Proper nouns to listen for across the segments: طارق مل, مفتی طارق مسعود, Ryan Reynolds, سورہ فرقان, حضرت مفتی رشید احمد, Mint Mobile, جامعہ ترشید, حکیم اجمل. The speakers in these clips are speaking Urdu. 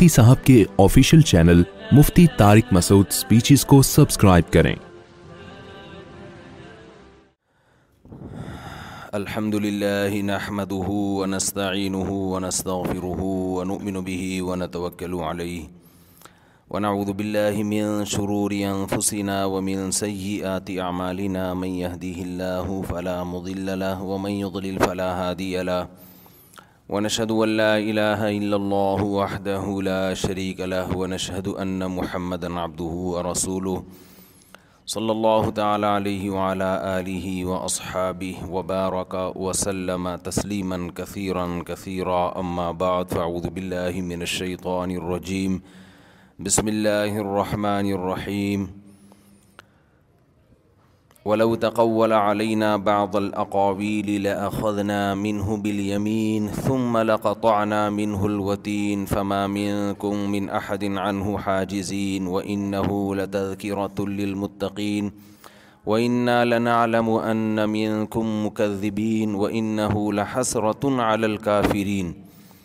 مفتی صاحب کے آفیشیل چینل مفتی طارق مسعود سپیچز کو سبسکرائب کریں. الحمدللہ نحمده ونستعینه ونستغفره ونؤمن به ونتوکل علیہ ونعوذ باللہ من شرور انفسنا ومن سیئات اعمالنا من یهده اللہ فلا مضل له ومن یضلل فلا هادی له ونشهد أن لا إله إلا الله وحده لا شريك له ونشهد أن محمدا عبده ورسوله صلى الله تعالى عليه وعلى آله وأصحابه وبارك وسلم تسليما كثيرا كثيرا أما بعد فأعوذ بالله من الشيطان الرجيم بسم الله الرحمن الرحيم وَلَوْ تَقَوَّلَ عَلَيْنَا بَعْضَ الْأَقَاوِيلِ لَأَخَذْنَا مِنْهُ بِالْيَمِينِ ثُمَّ لَقَطَعْنَا مِنْهُ الْوَتِينَ فَمَا مِنْكُمْ مِنْ أَحَدٍ عَنْهُ حَاجِزِينَ وَإِنَّهُ لَتَذْكِرَةٌ لِلْمُتَّقِينَ وَإِنَّا لَنَعْلَمُ أَنَّ مِنْكُمْ مُكَذِّبِينَ وَإِنَّهُ لَحَسْرَةٌ عَلَى الْكَافِرِينَ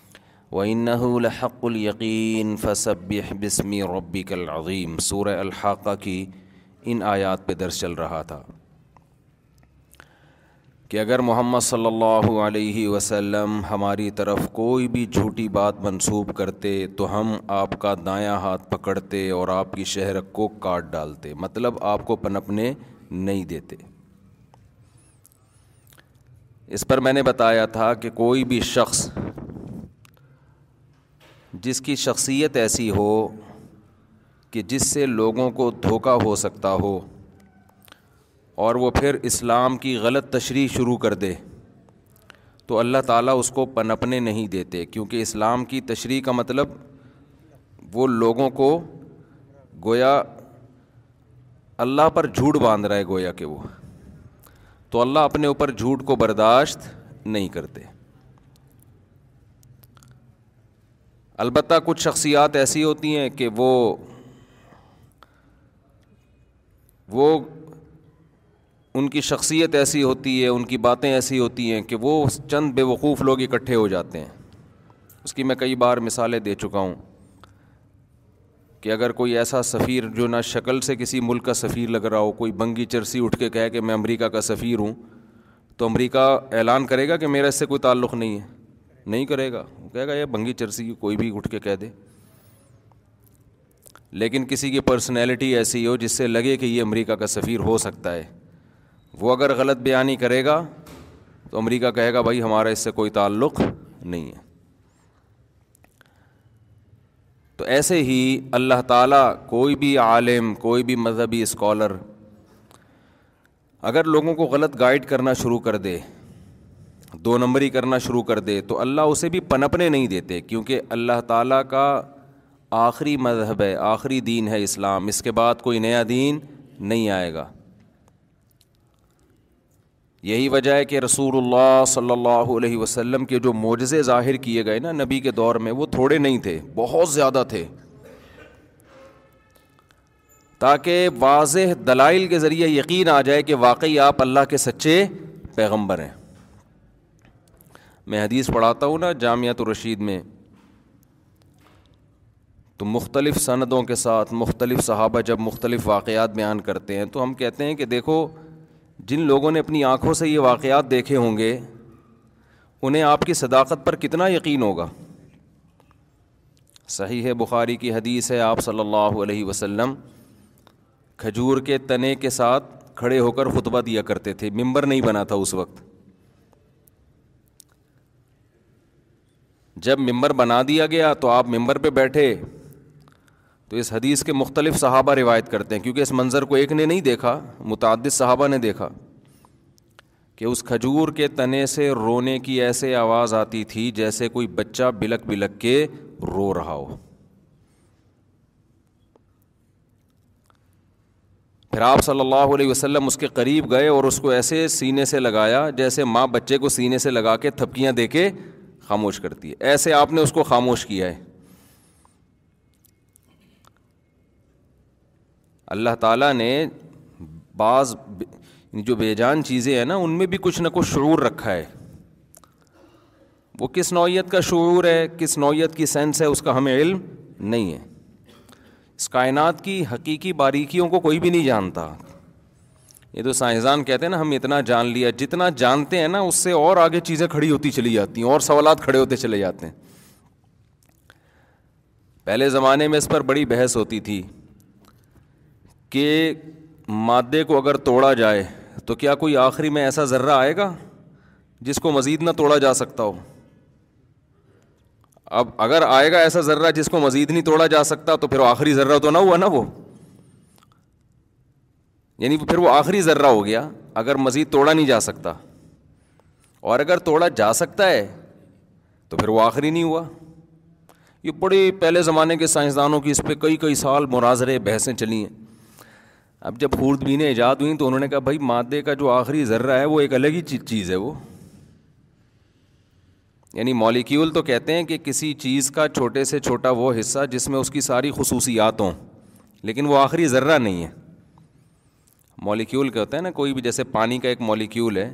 وَإِنَّهُ لَحَقُّ الْيَقِينِ فَسَبِّحْ بِاسْمِ رَبِّكَ الْعَظِيمِ سورہ الحاقہ کی ان آیات پہ درس چل رہا تھا کہ اگر محمد صلی اللہ علیہ وسلم ہماری طرف کوئی بھی جھوٹی بات منسوب کرتے تو ہم آپ کا دایاں ہاتھ پکڑتے اور آپ کی شہرت کو کاٹ ڈالتے، مطلب آپ کو پنپنے نہیں دیتے. اس پر میں نے بتایا تھا کہ کوئی بھی شخص جس کی شخصیت ایسی ہو کہ جس سے لوگوں کو دھوکہ ہو سکتا ہو اور وہ پھر اسلام کی غلط تشریح شروع کر دے تو اللہ تعالیٰ اس کو پنپنے نہیں دیتے، کیونکہ اسلام کی تشریح کا مطلب وہ لوگوں کو گویا اللہ پر جھوٹ باندھ رہا ہے، گویا کہ وہ تو اللہ اپنے اوپر جھوٹ کو برداشت نہیں کرتے. البتہ کچھ شخصیات ایسی ہوتی ہیں کہ وہ ان کی شخصیت ایسی ہوتی ہے، ان کی باتیں ایسی ہوتی ہیں کہ وہ چند بیوقوف لوگ اکٹھے ہو جاتے ہیں. اس کی میں کئی بار مثالیں دے چکا ہوں کہ اگر کوئی ایسا سفیر جو نہ شکل سے کسی ملک کا سفیر لگ رہا ہو، کوئی بنگی چرسی اٹھ کے کہے کہ میں امریکہ کا سفیر ہوں، تو امریکہ اعلان کرے گا کہ میرا اس سے کوئی تعلق نہیں ہے؟ نہیں کرے گا. وہ کہے گا یہ بھنگی چرسی کوئی بھی اٹھ کے کہہ دے. لیکن کسی کی پرسنالٹی ایسی ہو جس سے لگے کہ یہ امریکہ کا سفیر ہو سکتا ہے، وہ اگر غلط بیانی کرے گا تو امریکہ کہے گا بھائی ہمارا اس سے کوئی تعلق نہیں ہے. تو ایسے ہی اللہ تعالیٰ کوئی بھی عالم، کوئی بھی مذہبی اسکالر اگر لوگوں کو غلط گائیڈ کرنا شروع کر دے، دو نمبری کرنا شروع کر دے، تو اللہ اسے بھی پنپنے نہیں دیتے، کیونکہ اللہ تعالیٰ کا آخری مذہب ہے، آخری دین ہے اسلام. اس کے بعد کوئی نیا دین نہیں آئے گا. یہی وجہ ہے کہ رسول اللہ صلی اللہ علیہ وسلم کے جو معجزے ظاہر کیے گئے نا نبی کے دور میں، وہ تھوڑے نہیں تھے، بہت زیادہ تھے، تاکہ واضح دلائل کے ذریعے یقین آ جائے کہ واقعی آپ اللہ کے سچے پیغمبر ہیں۔ میں حدیث پڑھاتا ہوں نا جامعہ ترشید میں، تو مختلف سندوں کے ساتھ مختلف صحابہ جب مختلف واقعات بیان کرتے ہیں تو ہم کہتے ہیں کہ دیکھو، جن لوگوں نے اپنی آنکھوں سے یہ واقعات دیکھے ہوں گے انہیں آپ کی صداقت پر کتنا یقین ہوگا۔ صحیح بخاری کی حدیث ہے، آپ صلی اللہ علیہ وسلم کھجور کے تنے کے ساتھ کھڑے ہو کر خطبہ دیا کرتے تھے، ممبر نہیں بنا تھا اس وقت۔ جب ممبر بنا دیا گیا تو آپ ممبر پہ بیٹھے، تو اس حدیث کے مختلف صحابہ روایت کرتے ہیں، کیونکہ اس منظر کو ایک نے نہیں دیکھا، متعدد صحابہ نے دیکھا کہ اس کھجور کے تنے سے رونے کی ایسے آواز آتی تھی جیسے کوئی بچہ بلک بلک کے رو رہا ہو۔ پھر آپ صلی اللہ علیہ وسلم اس کے قریب گئے اور اس کو ایسے سینے سے لگایا جیسے ماں بچے کو سینے سے لگا کے تھپکیاں دے کے خاموش کرتی ہے، ایسے آپ نے اس کو خاموش کیا ہے۔ اللہ تعالیٰ نے بعض جو بے جان چیزیں ہیں نا، ان میں بھی کچھ نہ کچھ شعور رکھا ہے۔ وہ کس نوعیت کا شعور ہے، کس نوعیت کی سینس ہے، اس کا ہمیں علم نہیں ہے۔ اس کائنات کی حقیقی باریکیوں کو کوئی بھی نہیں جانتا۔ یہ تو سائنسدان کہتے ہیں نا ہم اتنا جان لیا، جتنا جانتے ہیں نا اس سے اور آگے چیزیں کھڑی ہوتی چلی جاتی ہیں، اور سوالات کھڑے ہوتے چلے جاتے ہیں۔ پہلے زمانے میں اس پر بڑی بحث ہوتی تھی کہ مادے کو اگر توڑا جائے تو کیا کوئی آخری میں ایسا ذرہ آئے گا جس کو مزید نہ توڑا جا سکتا ہو؟ اب اگر آئے گا ایسا ذرہ جس کو مزید نہیں توڑا جا سکتا تو پھر آخری ذرہ تو نہ ہوا نا، وہ یعنی پھر وہ آخری ذرہ ہو گیا اگر مزید توڑا نہیں جا سکتا، اور اگر توڑا جا سکتا ہے تو پھر وہ آخری نہیں ہوا۔ یہ بڑے پہلے زمانے کے سائنسدانوں کی اس پہ کئی کئی سال مناظرے بحثیں چلی ہیں۔ اب جب خوردبینیں ایجاد ہوئیں تو انہوں نے کہا بھائی مادے کا جو آخری ذرہ ہے وہ ایک الگ ہی چیز ہے، وہ یعنی مالیکیول تو کہتے ہیں کہ کسی چیز کا چھوٹے سے چھوٹا وہ حصہ جس میں اس کی ساری خصوصیات ہوں، لیکن وہ آخری ذرہ نہیں ہے۔ مالیکیول کہتے ہیں نا، کوئی بھی جیسے پانی کا ایک مالیکیول ہے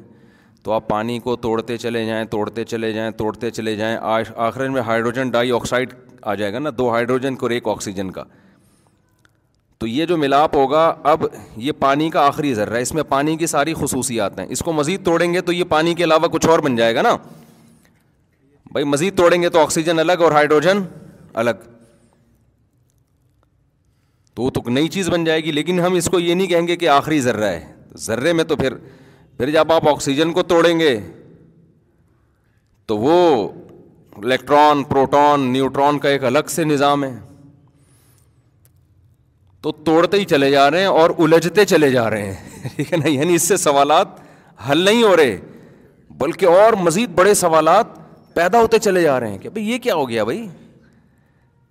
تو آپ پانی کو توڑتے چلے جائیں، توڑتے چلے جائیں، توڑتے چلے جائیں، آخر میں ہائیڈروجن ڈائی آکسائڈ آ جائے گا نا، 2 ہائیڈروجن اور 1 آکسیجن کا، تو یہ جو ملاپ ہوگا اب یہ پانی کا آخری ذرہ ہے، اس میں پانی کی ساری خصوصیات ہیں۔ اس کو مزید توڑیں گے تو یہ پانی کے علاوہ کچھ اور بن جائے گا نا بھائی، مزید توڑیں گے تو آکسیجن الگ اور ہائیڈروجن الگ، تو وہ تو نئی چیز بن جائے گی، لیکن ہم اس کو یہ نہیں کہیں گے کہ آخری ذرہ ہے۔ ذرے میں تو پھر جب آپ آکسیجن کو توڑیں گے تو وہ الیکٹران، پروٹون، نیوٹران کا ایک الگ سے نظام ہے، تو توڑتے ہی چلے جا رہے ہیں اور الجھتے چلے جا رہے ہیں، ٹھیک ہے نا، یعنی اس سے سوالات حل نہیں ہو رہے بلکہ اور مزید بڑے سوالات پیدا ہوتے چلے جا رہے ہیں کہ بھئی یہ کیا ہو گیا بھائی۔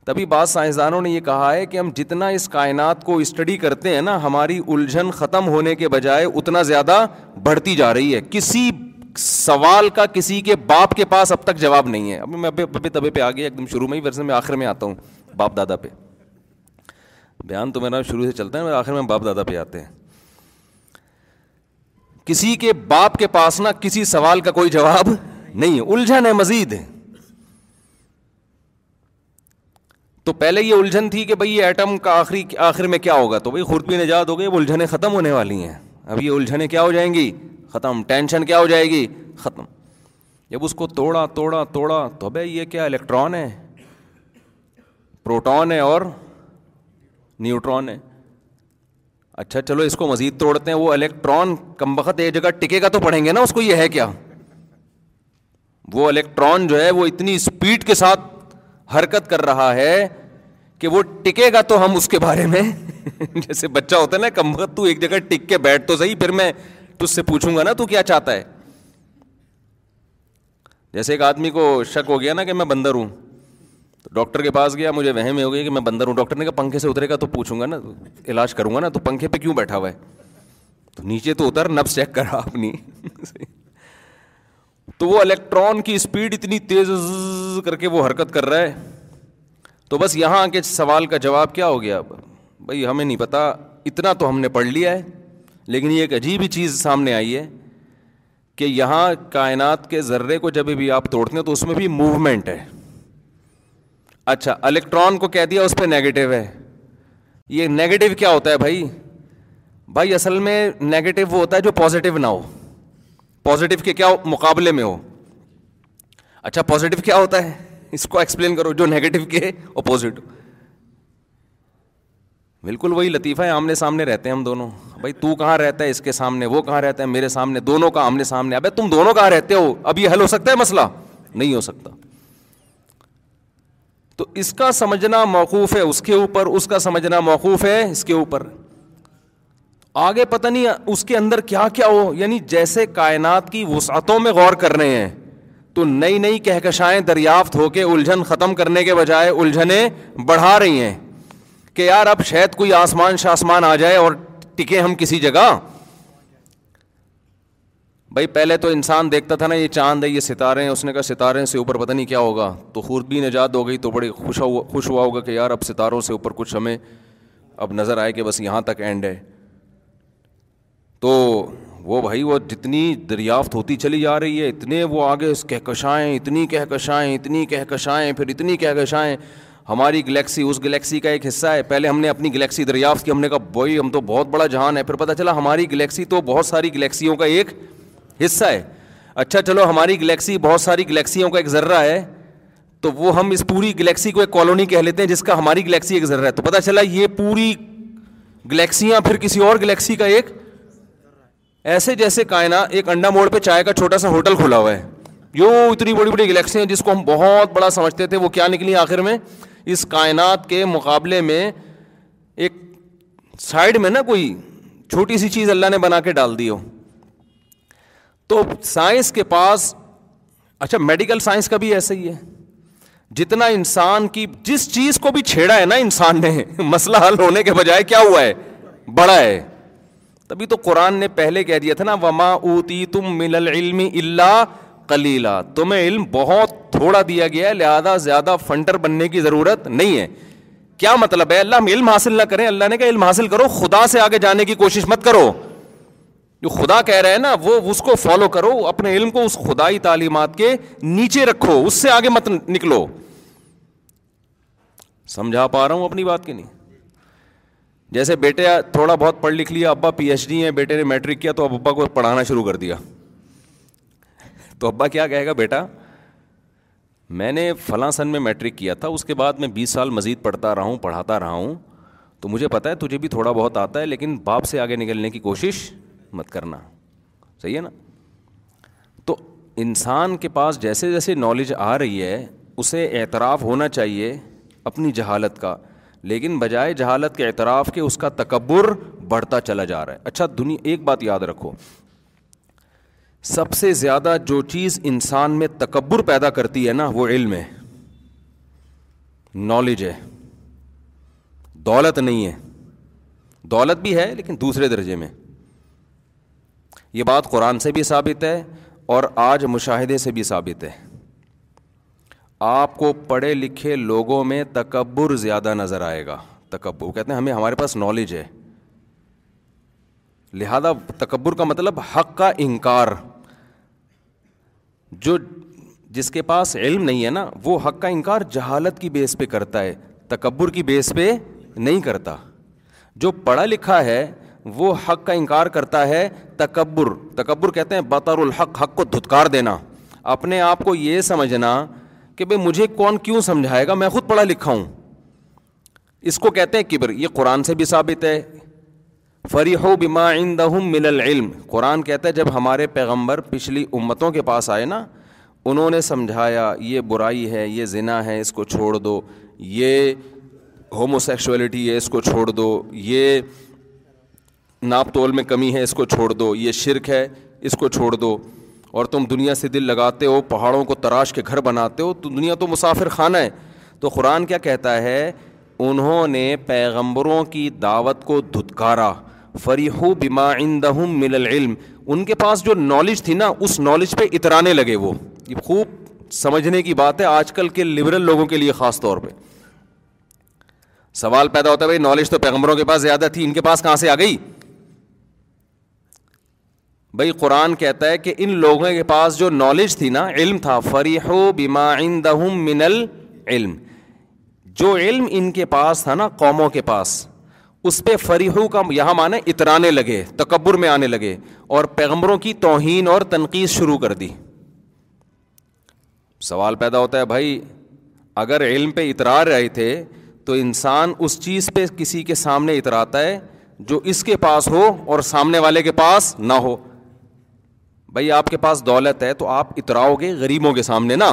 تبھی بعض سائنسدانوں نے یہ کہا ہے کہ ہم جتنا اس کائنات کو اسٹڈی کرتے ہیں نا، ہماری الجھن ختم ہونے کے بجائے اتنا زیادہ بڑھتی جا رہی ہے۔ کسی سوال کا کسی کے باپ کے پاس اب تک جواب نہیں ہے۔ اب میں طبے پہ آ گیا ایک دم شروع میں ہی، ورنہ میں آخر میں آتا ہوں باپ دادا پہ۔ بیان تو میرا شروع سے چلتا ہے، آخر میں باپ دادا پہ آتے ہیں۔ کسی کے باپ کے پاس نہ کسی سوال کا کوئی جواب نہیں ہے، الجھن ہے مزید۔ تو پہلے یہ الجھن تھی کہ بھئی یہ ایٹم کا آخر میں کیا ہوگا، تو بھئی خوردبین ایجاد ہو گئی، وہ الجھنیں ختم ہونے والی ہیں۔ اب یہ الجھنیں کیا ہو جائیں گی؟ ختم۔ ٹینشن کیا ہو جائے گی؟ ختم۔ جب اس کو توڑا توڑا توڑا تو بھئی یہ کیا الیکٹران ہے، پروٹون ہے اور نیوٹران ہے، اچھا چلو اس کو مزید توڑتے ہیں، وہ الیکٹران کم وقت ایک جگہ ٹکے گا تو پڑھیں گے نا اس کو یہ ہے کیا۔ وہ الیکٹران جو ہے وہ اتنی اسپیڈ کے ساتھ حرکت کر رہا ہے کہ وہ ٹکے گا تو ہم اس کے بارے میں جیسے بچہ ہوتا ہے نا، کم وقت تو ایک جگہ ٹک کے بیٹھ تو صحیح، پھر میں تجھ سے پوچھوں گا نا تو کیا چاہتا ہے۔ جیسے ایک آدمی کو شک ہو گیا نا کہ میں بندر ہوں، تو ڈاکٹر کے پاس گیا، مجھے وہم ہو گیا کہ میں بندر ہوں۔ ڈاکٹر نے کہا پنکھے سے اترے گا تو پوچھوں گا نا، علاج کروں گا نا، تو پنکھے پہ کیوں بیٹھا ہوا ہے؟ تو نیچے تو اتر, نبض چیک کرا اپنی. تو وہ الیکٹران کی اسپیڈ اتنی تیز کر کے وہ حرکت کر رہا ہے. تو بس یہاں آ کے سوال کا جواب کیا ہو گیا اب بھائی, ہمیں نہیں پتا, اتنا تو ہم نے پڑھ لیا ہے, لیکن یہ ایک عجیب ہی چیز سامنے آئی ہے کہ یہاں کائنات کے ذرے کو جب بھی آپ توڑتے ہیں تو اس میں بھی موومنٹ ہے. اچھا الیکٹران کو کہہ دیا اس پہ نیگیٹو ہے, یہ نیگیٹو کیا ہوتا ہے بھائی؟ بھائی اصل میں نیگیٹو وہ ہوتا ہے جو پازیٹیو نہ ہو, پازیٹیو کے کیا مقابلے میں ہو. اچھا پازیٹیو کیا ہوتا ہے اس کو ایکسپلین کرو, جو نیگیٹو کے اپوزٹ. بالکل وہی لطیفہ ہے, آمنے سامنے رہتے ہیں ہم دونوں. بھائی تو کہاں رہتا ہے, اس کے سامنے وہ کہاں رہتا ہے, میرے سامنے, دونوں کا آمنے سامنے. ابے تم دونوں کہاں رہتے ہو, اب یہ حل ہو سکتا ہے مسئلہ؟ نہیں ہو سکتا. تو اس کا سمجھنا موقوف ہے اس کے اوپر, اس کا سمجھنا موقوف ہے اس کے اوپر. آگے پتہ نہیں اس کے اندر کیا کیا ہو, یعنی جیسے کائنات کی وسعتوں میں غور کر رہے ہیں تو نئی نئی کہکشائیں دریافت ہو کے الجھن ختم کرنے کے بجائے الجھنیں بڑھا رہی ہیں کہ یار اب شاید کوئی آسمان شاسمان آ جائے اور ٹکے ہم کسی جگہ. بھائی پہلے تو انسان دیکھتا تھا نا, یہ چاند ہے, یہ ستارے ہیں, اس نے کہا ستارے سے اوپر پتہ نہیں کیا ہوگا. تو خوردبین ایجاد ہو گئی تو بڑے خوش ہوا ہوگا کہ یار اب ستاروں سے اوپر کچھ ہمیں اب نظر آئے کہ بس یہاں تک اینڈ ہے. تو وہ بھائی وہ جتنی دریافت ہوتی چلی جا رہی ہے اتنے وہ آگے اس کہکشائیں, اتنی کہکشائیں, اتنی کہکشائیں, پھر اتنی کہکشائیں. ہماری گلیکسی اس گلیکسی کا ایک حصہ ہے. پہلے ہم نے اپنی گلیکسی دریافت کی, ہم نے کہا بھائی ہم تو بہت بڑا جہان ہے. پھر پتہ چلا ہماری گلیکسی تو بہت ساری گلیکسیوں کا ایک حصہ ہے. اچھا چلو ہماری گلیکسی بہت ساری گلیکسیوں کا ایک ذرہ ہے, تو وہ ہم اس پوری گلیکسی کو ایک کالونی کہہ لیتے ہیں جس کا ہماری گلیکسی ایک ذرہ ہے. تو پتہ چلا یہ پوری گلیکسیاں پھر کسی اور گلیکسی کا ایک, ایسے جیسے کائنات ایک انڈا موڑ پہ چائے کا چھوٹا سا ہوٹل کھلا ہوا ہے, یوں اتنی بڑی بڑی گلیکسیاں جس کو ہم بہت بڑا سمجھتے تھے وہ کیا نکلی آخر میں؟ اس کائنات کے مقابلے میں ایک سائیڈ میں نا کوئی چھوٹی سی چیز اللہ نے بنا کے ڈال دی ہو. تو سائنس کے پاس, اچھا میڈیکل سائنس کا بھی ایسا ہی ہے, جتنا انسان کی جس چیز کو بھی چھیڑا ہے نا انسان نے, مسئلہ حل ہونے کے بجائے کیا ہوا ہے, بڑا ہے. تبھی تو قرآن نے پہلے کہہ دیا تھا نا, وما اوتیتم من العلم الا قلیلا, تمہیں علم بہت تھوڑا دیا گیا ہے لہذا زیادہ فنٹر بننے کی ضرورت نہیں ہے. کیا مطلب ہے؟ اللہ ہم علم حاصل نہ کریں, اللہ نے کہا علم حاصل کرو, خدا سے آگے جانے کی کوشش مت کرو. جو خدا کہہ رہا ہے نا وہ اس کو فالو کرو, اپنے علم کو اس خدائی تعلیمات کے نیچے رکھو, اس سے آگے مت نکلو. سمجھا پا رہا ہوں اپنی بات کی نہیں؟ جیسے بیٹے تھوڑا بہت پڑھ لکھ لیا, ابا پی ایچ ڈی ہیں, بیٹے نے میٹرک کیا تو اب ابا کو پڑھانا شروع کر دیا, تو ابا کیا کہے گا, بیٹا میں نے فلاں سن میں میٹرک کیا تھا, اس کے بعد میں 20 سال مزید پڑھتا رہا ہوں, پڑھاتا رہا ہوں, تو مجھے پتہ ہے تجھے بھی تھوڑا بہت آتا ہے, لیکن باپ سے آگے نکلنے کی کوشش مت کرنا. صحیح ہے نا؟ تو انسان کے پاس جیسے جیسے نالج آ رہی ہے اسے اعتراف ہونا چاہیے اپنی جہالت کا, لیکن بجائے جہالت کے اعتراف کے اس کا تکبر بڑھتا چلا جا رہا ہے. اچھا دنیا ایک بات یاد رکھو, سب سے زیادہ جو چیز انسان میں تکبر پیدا کرتی ہے نا وہ علم ہے, نالج ہے, دولت نہیں ہے. دولت بھی ہے لیکن دوسرے درجے میں. یہ بات قرآن سے بھی ثابت ہے اور آج مشاہدے سے بھی ثابت ہے. آپ کو پڑھے لکھے لوگوں میں تکبر زیادہ نظر آئے گا. تکبر کہتے ہیں ہمیں, ہمارے پاس نالج ہے, لہذا تکبر کا مطلب حق کا انکار. جو جس کے پاس علم نہیں ہے نا وہ حق کا انکار جہالت کی بیس پہ کرتا ہے, تکبر کی بیس پہ نہیں کرتا. جو پڑھا لکھا ہے وہ حق کا انکار کرتا ہے, تکبر. تکبر کہتے ہیں بطر الحق, حق کو دھتکار دینا, اپنے آپ کو یہ سمجھنا کہ بھئی مجھے کون کیوں سمجھائے گا, میں خود پڑھا لکھا ہوں. اس کو کہتے ہیں کبر. یہ قرآن سے بھی ثابت ہے, فریحوا بما عندهم من العلم. قرآن کہتا ہے جب ہمارے پیغمبر پچھلی امتوں کے پاس آئے نا, انہوں نے سمجھایا یہ برائی ہے, یہ زنا ہے, اس کو چھوڑ دو, یہ ہومو سیکشولیٹی ہے, اس کو چھوڑ دو, یہ ناپ تول میں کمی ہے, اس کو چھوڑ دو, یہ شرک ہے, اس کو چھوڑ دو. اور تم دنیا سے دل لگاتے ہو, پہاڑوں کو تراش کے گھر بناتے ہو, تو دنیا تو مسافر خانہ ہے. تو قرآن کیا کہتا ہے, انہوں نے پیغمبروں کی دعوت کو دھتکارا فریحوا بما عندهم من العلم, ان کے پاس جو نالج تھی نا اس نالج پہ اترانے لگے. وہ یہ خوب سمجھنے کی بات ہے آج کل کے لبرل لوگوں کے لیے خاص طور پہ. سوال پیدا ہوتا ہے بھائی نالج تو پیغمبروں کے پاس زیادہ تھی, ان کے پاس کہاں سے آ گئی؟ بھائی قرآن کہتا ہے کہ ان لوگوں کے پاس جو نالج تھی نا, علم تھا, فریحوا بما عندهم من العلم, جو علم ان کے پاس تھا نا قوموں کے پاس, اس پہ فریحو کا یہاں معنی اترانے لگے, تکبر میں آنے لگے اور پیغمبروں کی توہین اور تنقید شروع کر دی. سوال پیدا ہوتا ہے بھائی اگر علم پہ اترا رہے تھے تو انسان اس چیز پہ کسی کے سامنے اتراتا ہے جو اس کے پاس ہو اور سامنے والے کے پاس نہ ہو. بھائی آپ کے پاس دولت ہے تو آپ اتراؤ گے غریبوں کے سامنے نا.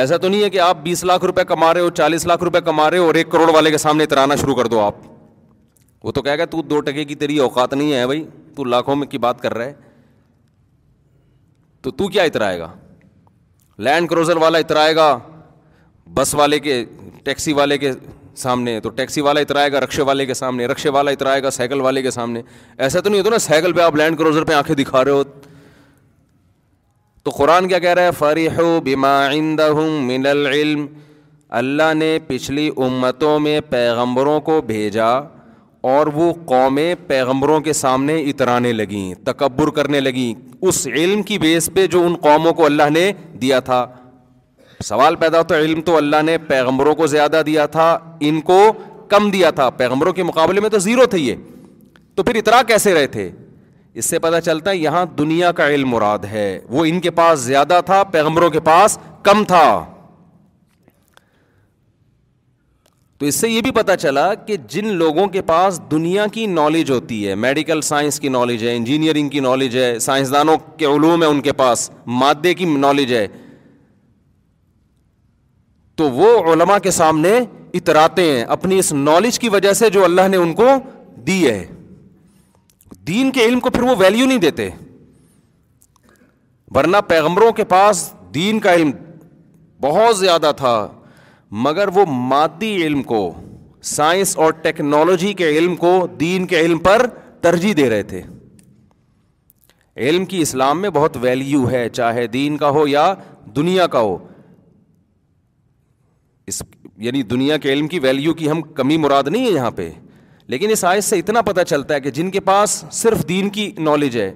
ایسا تو نہیں ہے کہ آپ 20 لاکھ روپے کما رہے ہو, 40 لاکھ روپے کما رہے ہو اور 1 کروڑ والے کے سامنے اترانا شروع کر دو آپ. وہ تو کہے گا تو 2 ٹکے کی تیری اوقات نہیں ہے بھائی, تو لاکھوں میں کی بات کر رہا ہے, تو کیا اترائے گا؟ لینڈ کروزر والا اترائے گا بس والے کے, ٹیکسی والے کے سامنے, تو ٹیکسی والا اترائے گا رکشے والے کے سامنے, رکشے والا اترائے گا سائیکل والے کے سامنے. ایسا تو نہیں ہوتا نا سائیکل پہ آپ لینڈ کروزر پہ آنکھیں دکھا رہے ہو. تو قرآن کیا کہہ رہا ہے؟ فَرِحُوا بِمَا عِنْدَهُمْ مِنَ الْعِلْمِ. اللہ نے پچھلی امتوں میں پیغمبروں کو بھیجا اور وہ قومیں پیغمبروں کے سامنے اترانے لگیں, تکبر کرنے لگیں اس علم کی بیس پہ جو ان قوموں کو اللہ نے دیا تھا. سوال پیدا ہوتا ہے علم تو اللہ نے پیغمبروں کو زیادہ دیا تھا, ان کو کم دیا تھا, پیغمبروں کے مقابلے میں تو زیرو تھے یہ, تو پھر اترا کیسے رہے تھے؟ اس سے پتہ چلتا ہے یہاں دنیا کا علم مراد ہے, وہ ان کے پاس زیادہ تھا پیغمبروں کے پاس کم تھا. تو اس سے یہ بھی پتہ چلا کہ جن لوگوں کے پاس دنیا کی نالج ہوتی ہے, میڈیکل سائنس کی نالج ہے, انجینئرنگ کی نالج ہے, سائنسدانوں کے علوم ہے, ان کے پاس مادے کی نالج ہے, تو وہ علماء کے سامنے اتراتے ہیں اپنی اس نالج کی وجہ سے جو اللہ نے ان کو دی ہے. دین کے علم کو پھر وہ ویلیو نہیں دیتے, ورنہ پیغمبروں کے پاس دین کا علم بہت زیادہ تھا, مگر وہ مادی علم کو, سائنس اور ٹیکنالوجی کے علم کو دین کے علم پر ترجیح دے رہے تھے. علم کی اسلام میں بہت ویلیو ہے, چاہے دین کا ہو یا دنیا کا ہو. اس یعنی دنیا کے علم کی ویلیو کی ہم کمی مراد نہیں ہے یہاں پہ, لیکن اس آیت سے اتنا پتہ چلتا ہے کہ جن کے پاس صرف دین کی نالج ہے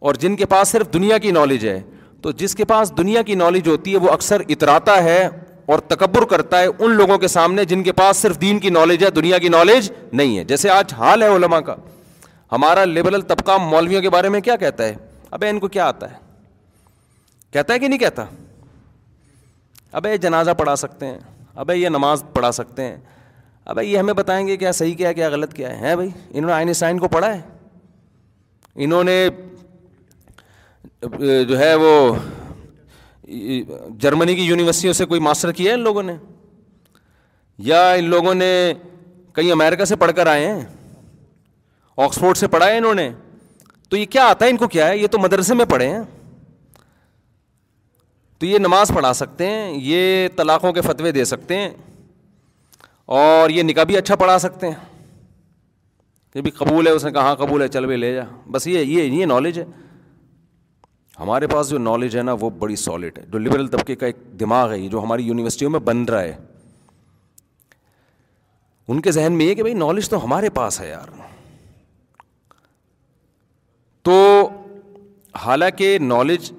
اور جن کے پاس صرف دنیا کی نالج ہے, تو جس کے پاس دنیا کی نالج ہوتی ہے وہ اکثر اتراتا ہے اور تکبر کرتا ہے ان لوگوں کے سامنے جن کے پاس صرف دین کی نالج ہے, دنیا کی نالج نہیں ہے. جیسے آج حال ہے علماء کا, ہمارا لبرل طبقہ مولویوں کے بارے میں کیا کہتا ہے؟ ابے ان کو کیا آتا ہے, کہتا ہے کہ نہیں کہتا. ابے یہ جنازہ پڑھا سکتے ہیں, ابے یہ نماز پڑھا سکتے ہیں, ابے یہ ہمیں بتائیں گے کیا صحیح کیا ہے کیا غلط کیا ہے. بھائی انہوں نے آئن اسٹائن کو پڑھا ہے؟ انہوں نے جو ہے وہ جرمنی کی یونیورسٹیوں سے کوئی ماسٹر کیا ہے ان لوگوں نے, یا ان لوگوں نے کہیں امریکہ سے پڑھ کر آئے ہیں, آکسفورڈ سے پڑھا ہے انہوں نے, تو یہ کیا آتا ہے ان کو کیا ہے؟ یہ تو مدرسے میں پڑھے ہیں, تو یہ نماز پڑھا سکتے ہیں, یہ طلاقوں کے فتوے دے سکتے ہیں, اور یہ نکاح بھی اچھا پڑھا سکتے ہیں. یہ بھی قبول ہے, اس نے کہا ہاں قبول ہے, چل بھائی لے جا, بس یہ نالج ہے. ہمارے پاس جو نالج ہے نا وہ بڑی سالڈ ہے, جو لبرل طبقے کا ایک دماغ ہے یہ جو ہماری یونیورسٹیوں میں بن رہا ہے. ان کے ذہن میں یہ کہ بھائی نالج تو ہمارے پاس ہے یار. تو حالانکہ نالج,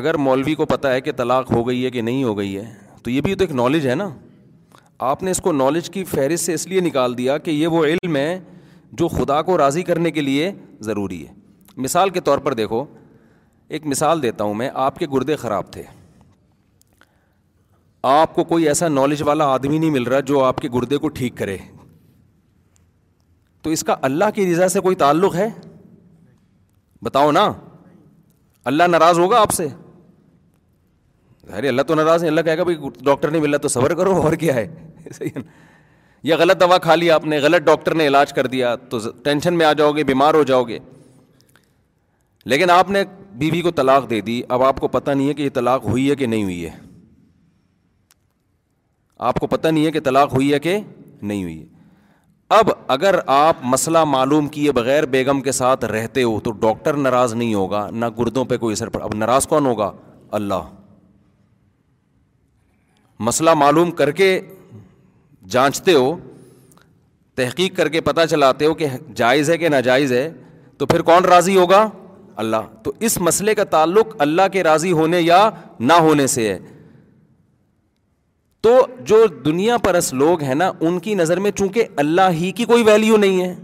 اگر مولوی کو پتہ ہے کہ طلاق ہو گئی ہے کہ نہیں ہو گئی ہے, تو یہ بھی تو ایک نالج ہے نا. آپ نے اس کو نالج کی فہرست سے اس لیے نکال دیا کہ یہ وہ علم ہے جو خدا کو راضی کرنے کے لیے ضروری ہے. مثال کے طور پر دیکھو, ایک مثال دیتا ہوں میں, آپ کے گردے خراب تھے, آپ کو کوئی ایسا نالج والا آدمی نہیں مل رہا جو آپ کے گردے کو ٹھیک کرے, تو اس کا اللہ کی رضا سے کوئی تعلق ہے؟ بتاؤ نا, اللہ ناراض ہوگا آپ سے؟ ارے اللہ تو ناراض نہیں, اللہ کہے گا بھائی ڈاکٹر نہیں ملا تو صبر کرو, اور کیا ہے. یا غلط دوا کھا لی آپ نے, غلط ڈاکٹر نے علاج کر دیا, تو ٹینشن میں آ جاؤ گے, بیمار ہو جاؤ گے. لیکن آپ نے بیوی کو طلاق دے دی, اب آپ کو پتہ نہیں ہے کہ یہ طلاق ہوئی ہے کہ نہیں ہوئی ہے, آپ کو پتہ نہیں ہے کہ طلاق ہوئی ہے کہ نہیں ہوئی ہے. اب اگر آپ مسئلہ معلوم کیے بغیر بیگم کے ساتھ رہتے ہو تو ڈاکٹر ناراض نہیں ہوگا, نہ گردوں پہ کوئی اثر پڑا. اب ناراض کون ہوگا؟ اللہ. مسئلہ معلوم کر کے جانچتے ہو, تحقیق کر کے پتہ چلاتے ہو کہ جائز ہے کہ ناجائز ہے, تو پھر کون راضی ہوگا؟ اللہ. تو اس مسئلے کا تعلق اللہ کے راضی ہونے یا نہ ہونے سے ہے. تو جو دنیا پرست لوگ ہیں نا, ان کی نظر میں چونکہ اللہ ہی کی کوئی ویلیو نہیں ہے,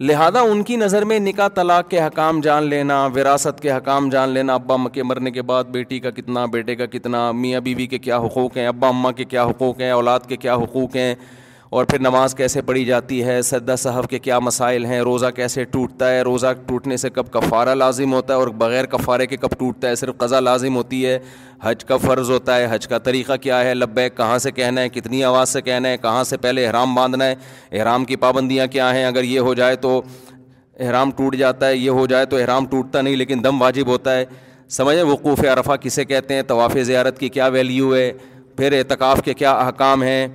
لہذا ان کی نظر میں نکاح طلاق کے حکام جان لینا, وراثت کے حکام جان لینا, ابا اماں کے مرنے کے بعد بیٹی کا کتنا, بیٹے کا کتنا, میاں بیوی کے کیا حقوق ہیں, ابا اماں کے کیا حقوق ہیں, اولاد کے کیا حقوق ہیں, اور پھر نماز کیسے پڑھی جاتی ہے, سجدہ سہو کے کیا مسائل ہیں, روزہ کیسے ٹوٹتا ہے, روزہ ٹوٹنے سے کب کفارہ لازم ہوتا ہے اور بغیر کفارے کے کب ٹوٹتا ہے, صرف قضا لازم ہوتی ہے, حج کا فرض ہوتا ہے, حج کا طریقہ کیا ہے, لبیک کہاں سے کہنا ہے, کتنی آواز سے کہنا ہے, کہاں سے پہلے احرام باندھنا ہے, احرام کی پابندیاں کیا ہیں, اگر یہ ہو جائے تو احرام ٹوٹ جاتا ہے, یہ ہو جائے تو احرام ٹوٹتا نہیں لیکن دم واجب ہوتا ہے. سمجھیں وقوف عرفہ کسے کہتے ہیں, طواف زیارت کی کیا ویلیو ہے, پھر اعتکاف کے کیا احکام ہیں,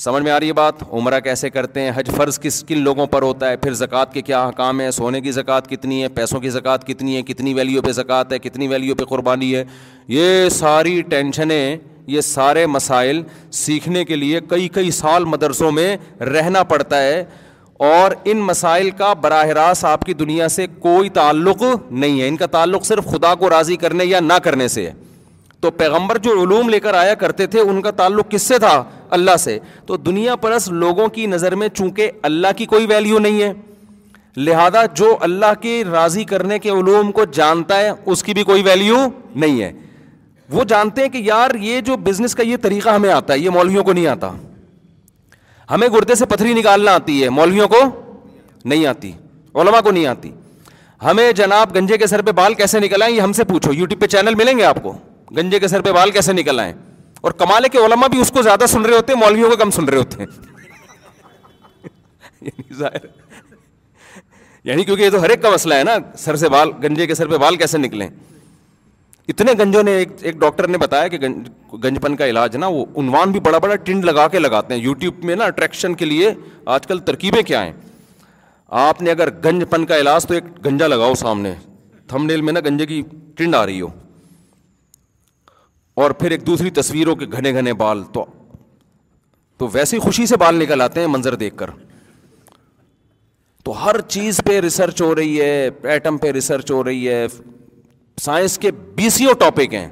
سمجھ میں آ رہی ہے بات, عمرہ کیسے کرتے ہیں, حج فرض کس کن لوگوں پر ہوتا ہے, پھر زکوٰۃ کے کیا حکام ہیں, سونے کی زکوٰۃ کتنی ہے, پیسوں کی زکوٰۃ کتنی ہے, کتنی ویلیو پہ زکوٰۃ ہے, کتنی ویلیو پہ قربانی ہے. یہ ساری ٹینشنیں, یہ سارے مسائل سیکھنے کے لیے کئی کئی سال مدرسوں میں رہنا پڑتا ہے, اور ان مسائل کا براہ راست آپ کی دنیا سے کوئی تعلق نہیں ہے. ان کا تعلق صرف خدا کو راضی کرنے یا نہ کرنے سے ہے. تو پیغمبر جو علوم لے کر آیا کرتے تھے ان کا تعلق کس سے تھا؟ اللہ سے. تو دنیا پرست لوگوں کی نظر میں چونکہ اللہ کی کوئی ویلیو نہیں ہے, لہذا جو اللہ کے راضی کرنے کے علوم کو جانتا ہے اس کی بھی کوئی ویلیو نہیں ہے. وہ جانتے ہیں کہ یار یہ جو بزنس کا یہ طریقہ ہمیں آتا ہے, یہ مولویوں کو نہیں آتا. ہمیں گردے سے پتھری نکالنا آتی ہے, مولویوں کو نہیں آتی, علماء کو نہیں آتی. ہمیں جناب گنجے کے سر پہ بال کیسے نکلائیں یہ ہم سے پوچھو, یوٹیوب پہ چینل ملیں گے آپ کو, گنجے کے سر پہ بال کیسے نکلائیں. اور کمال ہے کہ علماء بھی اس کو زیادہ سن رہے ہوتے ہیں, مولویوں کو کم سن رہے ہوتے ہیں. ظاہر یعنی کیونکہ یہ تو ہر ایک کا مسئلہ ہے نا, سر سے بال, گنجے کے سر پہ بال کیسے نکلیں. اتنے گنجوں نے ایک ڈاکٹر نے بتایا کہ گنج پن کا علاج نا, وہ عنوان بھی بڑا بڑا ٹنڈ لگا کے لگاتے ہیں یوٹیوب میں نا, اٹریکشن کے لیے. آج کل ترکیبیں کیا ہیں, آپ نے اگر گنج پن کا علاج تو ایک گنجا لگاؤ سامنے, تھم نیل میں نا گنجے کی ٹنڈ آ رہی ہو, اور پھر ایک دوسری تصویروں کے گھنے گھنے بال, تو ویسے ہی خوشی سے بال نکل آتے ہیں منظر دیکھ کر. تو ہر چیز پہ ریسرچ ہو رہی ہے, ایٹم پہ ریسرچ ہو رہی ہے, سائنس کے بیسیوں ٹاپک ہیں,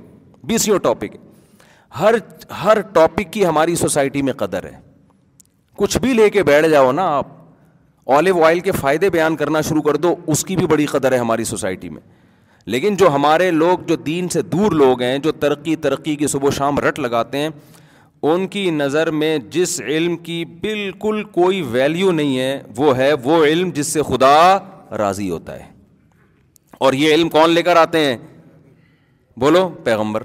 بیسیوں ٹاپک. ہر ٹاپک کی ہماری سوسائٹی میں قدر ہے. کچھ بھی لے کے بیٹھ جاؤ نا آپ, اولیو آئل کے فائدے بیان کرنا شروع کر دو, اس کی بھی بڑی قدر ہے ہماری سوسائٹی میں. لیکن جو ہمارے لوگ جو دین سے دور لوگ ہیں, جو ترقی کی صبح و شام رٹ لگاتے ہیں, ان کی نظر میں جس علم کی بالکل کوئی ویلیو نہیں ہے وہ علم جس سے خدا راضی ہوتا ہے. اور یہ علم کون لے کر آتے ہیں؟ بولو, پیغمبر.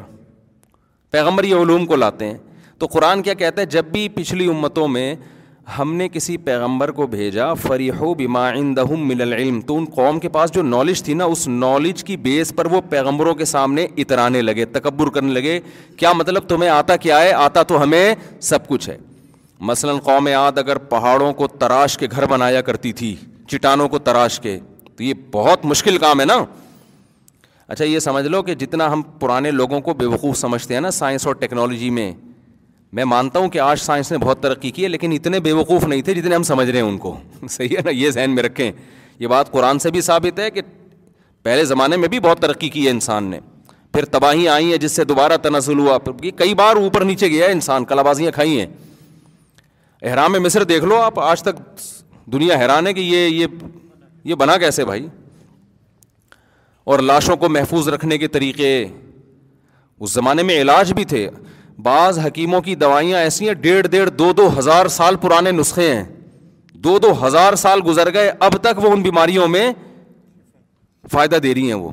پیغمبر یہ علوم کو لاتے ہیں. تو قرآن کیا کہتا ہے, جب بھی پچھلی امتوں میں ہم نے کسی پیغمبر کو بھیجا فریحوا بما عندهم من العلم, تو ان قوم کے پاس جو نالج تھی نا, اس نالج کی بیس پر وہ پیغمبروں کے سامنے اترانے لگے, تکبر کرنے لگے. کیا مطلب, تمہیں آتا کیا ہے؟ آتا تو ہمیں سب کچھ ہے. مثلا قوم عاد اگر پہاڑوں کو تراش کے گھر بنایا کرتی تھی, چٹانوں کو تراش کے, تو یہ بہت مشکل کام ہے نا. اچھا یہ سمجھ لو کہ جتنا ہم پرانے لوگوں کو بیوقوف سمجھتے ہیں نا سائنس اور ٹیکنالوجی میں, میں مانتا ہوں کہ آج سائنس نے بہت ترقی کی ہے, لیکن اتنے بیوقوف نہیں تھے جتنے ہم سمجھ رہے ہیں ان کو. صحیح ہے نا, یہ ذہن میں رکھیں. یہ بات قرآن سے بھی ثابت ہے کہ پہلے زمانے میں بھی بہت ترقی کی ہے انسان نے, پھر تباہی آئی ہیں جس سے دوبارہ تنزل ہوا, کئی بار اوپر نیچے گیا ہے انسان, کلابازیاں کھائی ہیں. احرام مصر دیکھ لو آپ, آج تک دنیا حیران ہے کہ یہ بنا کیسے بھائی. اور لاشوں کو محفوظ رکھنے کے طریقے, اس زمانے میں علاج بھی تھے. بعض حکیموں کی دوائیاں ایسی ہیں 1,500 2,000 سال پرانے نسخے ہیں, 2,000 سال گزر گئے, اب تک وہ ان بیماریوں میں فائدہ دے رہی ہیں. وہ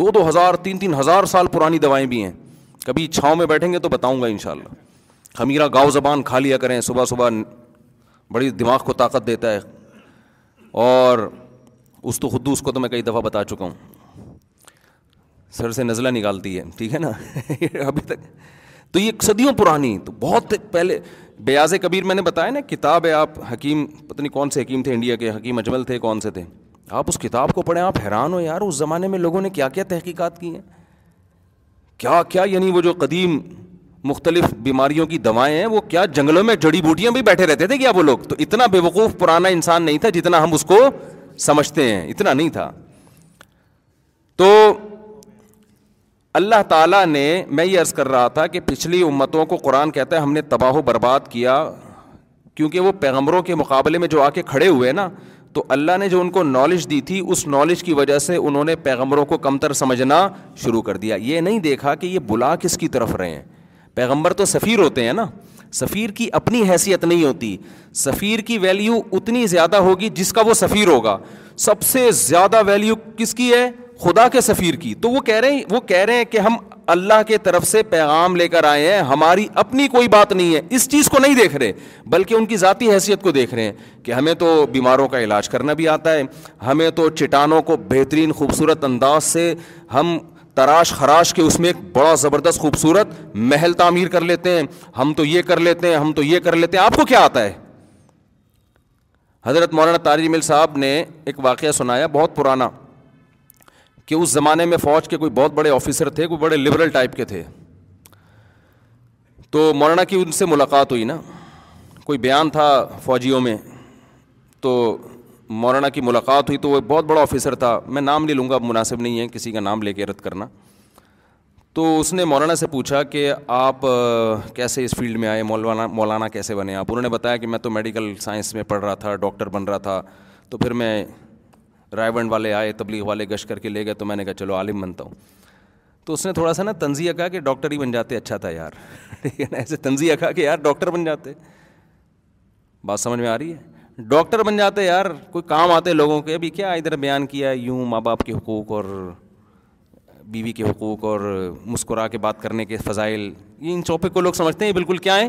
2,000 3,000 سال پرانی دوائیں بھی ہیں. کبھی چھاؤں میں بیٹھیں گے تو بتاؤں گا انشاءاللہ. خمیرہ گاؤ زبان کھا لیا کریں صبح صبح, بڑی دماغ کو طاقت دیتا ہے. اور اس تو خود اس کو تو میں کئی دفعہ بتا چکا ہوں, سر سے نزلہ نکالتی ہے, ٹھیک ہے نا. ابھی تک تو یہ صدیوں پرانی, تو بہت پہلے بیاض کبیر میں نے بتایا نا کتاب ہے, آپ حکیم پتہ نہیں کون سے حکیم تھے انڈیا کے, حکیم اجمل تھے کون سے تھے, آپ اس کتاب کو پڑھیں آپ حیران ہو یار اس زمانے میں لوگوں نے کیا کیا تحقیقات کی ہیں, کیا کیا یعنی وہ جو قدیم مختلف بیماریوں کی دوائیں ہیں وہ کیا جنگلوں میں جڑی بوٹیاں بھی بیٹھے رہتے تھے کیا وہ لوگ, تو اتنا بیوقوف پرانا انسان نہیں تھا جتنا ہم اس کو سمجھتے ہیں, اتنا نہیں تھا. تو اللہ تعالیٰ نے, میں یہ عرض کر رہا تھا کہ پچھلی امتوں کو قرآن کہتا ہے ہم نے تباہ و برباد کیا, کیونکہ وہ پیغمبروں کے مقابلے میں جو آ کے کھڑے ہوئے نا, تو اللہ نے جو ان کو نالج دی تھی اس نالج کی وجہ سے انہوں نے پیغمبروں کو کمتر سمجھنا شروع کر دیا, یہ نہیں دیکھا کہ یہ بلا کس کی طرف رہے ہیں. پیغمبر تو سفیر ہوتے ہیں نا, سفیر کی اپنی حیثیت نہیں ہوتی, سفیر کی ویلیو اتنی زیادہ ہوگی جس کا وہ سفیر ہوگا. سب سے زیادہ ویلیو کس کی ہے؟ خدا کے سفیر کی. تو وہ کہہ رہے ہیں کہ ہم اللہ کے طرف سے پیغام لے کر آئے ہیں, ہماری اپنی کوئی بات نہیں ہے, اس چیز کو نہیں دیکھ رہے بلکہ ان کی ذاتی حیثیت کو دیکھ رہے ہیں کہ ہمیں تو بیماروں کا علاج کرنا بھی آتا ہے, ہمیں تو چٹانوں کو بہترین خوبصورت انداز سے ہم تراش خراش کے اس میں ایک بڑا زبردست خوبصورت محل تعمیر کر لیتے ہیں, ہم تو یہ کر لیتے ہیں, آپ کو کیا آتا ہے؟ حضرت مولانا طارق مل صاحب نے ایک واقعہ سنایا بہت پرانا, کہ اس زمانے میں فوج کے کوئی بہت بڑے آفیسر تھے, کوئی بڑے لبرل ٹائپ کے تھے, تو مولانا کی ان سے ملاقات ہوئی نا, کوئی بیان تھا فوجیوں میں, تو مولانا کی ملاقات ہوئی, تو وہ بہت بڑا آفیسر تھا, میں نام نہیں لوں گا, مناسب نہیں ہے کسی کا نام لے کے رد کرنا. تو اس نے مولانا سے پوچھا کہ آپ کیسے اس فیلڈ میں آئے, مولانا کیسے بنے آپ؟ انہوں نے بتایا کہ میں تو میڈیکل سائنس میں پڑھ رہا تھا, ڈاکٹر بن رہا تھا, تو پھر میں رائے ونڈ والے آئے, تبلیغ والے گشت کر کے لے گئے, تو میں نے کہا چلو عالم بنتا ہوں. تو اس نے تھوڑا سا نا طنزیہ کہا کہ ڈاکٹر ہی بن جاتے اچھا تھا یار, ٹھیک ہے نا, ایسے طنزیہ کہا کہ یار ڈاکٹر بن جاتے, بات سمجھ میں آ رہی ہے, ڈاکٹر بن جاتے یار, کوئی کام آتے لوگوں کے, ابھی کیا ادھر بیان کیا یوں ماں باپ کے حقوق اور بیوی کے حقوق اور مسکرا کے بات کرنے کے فضائل, یہ ان چوپے کو لوگ سمجھتے ہیں بالکل کیا ہیں,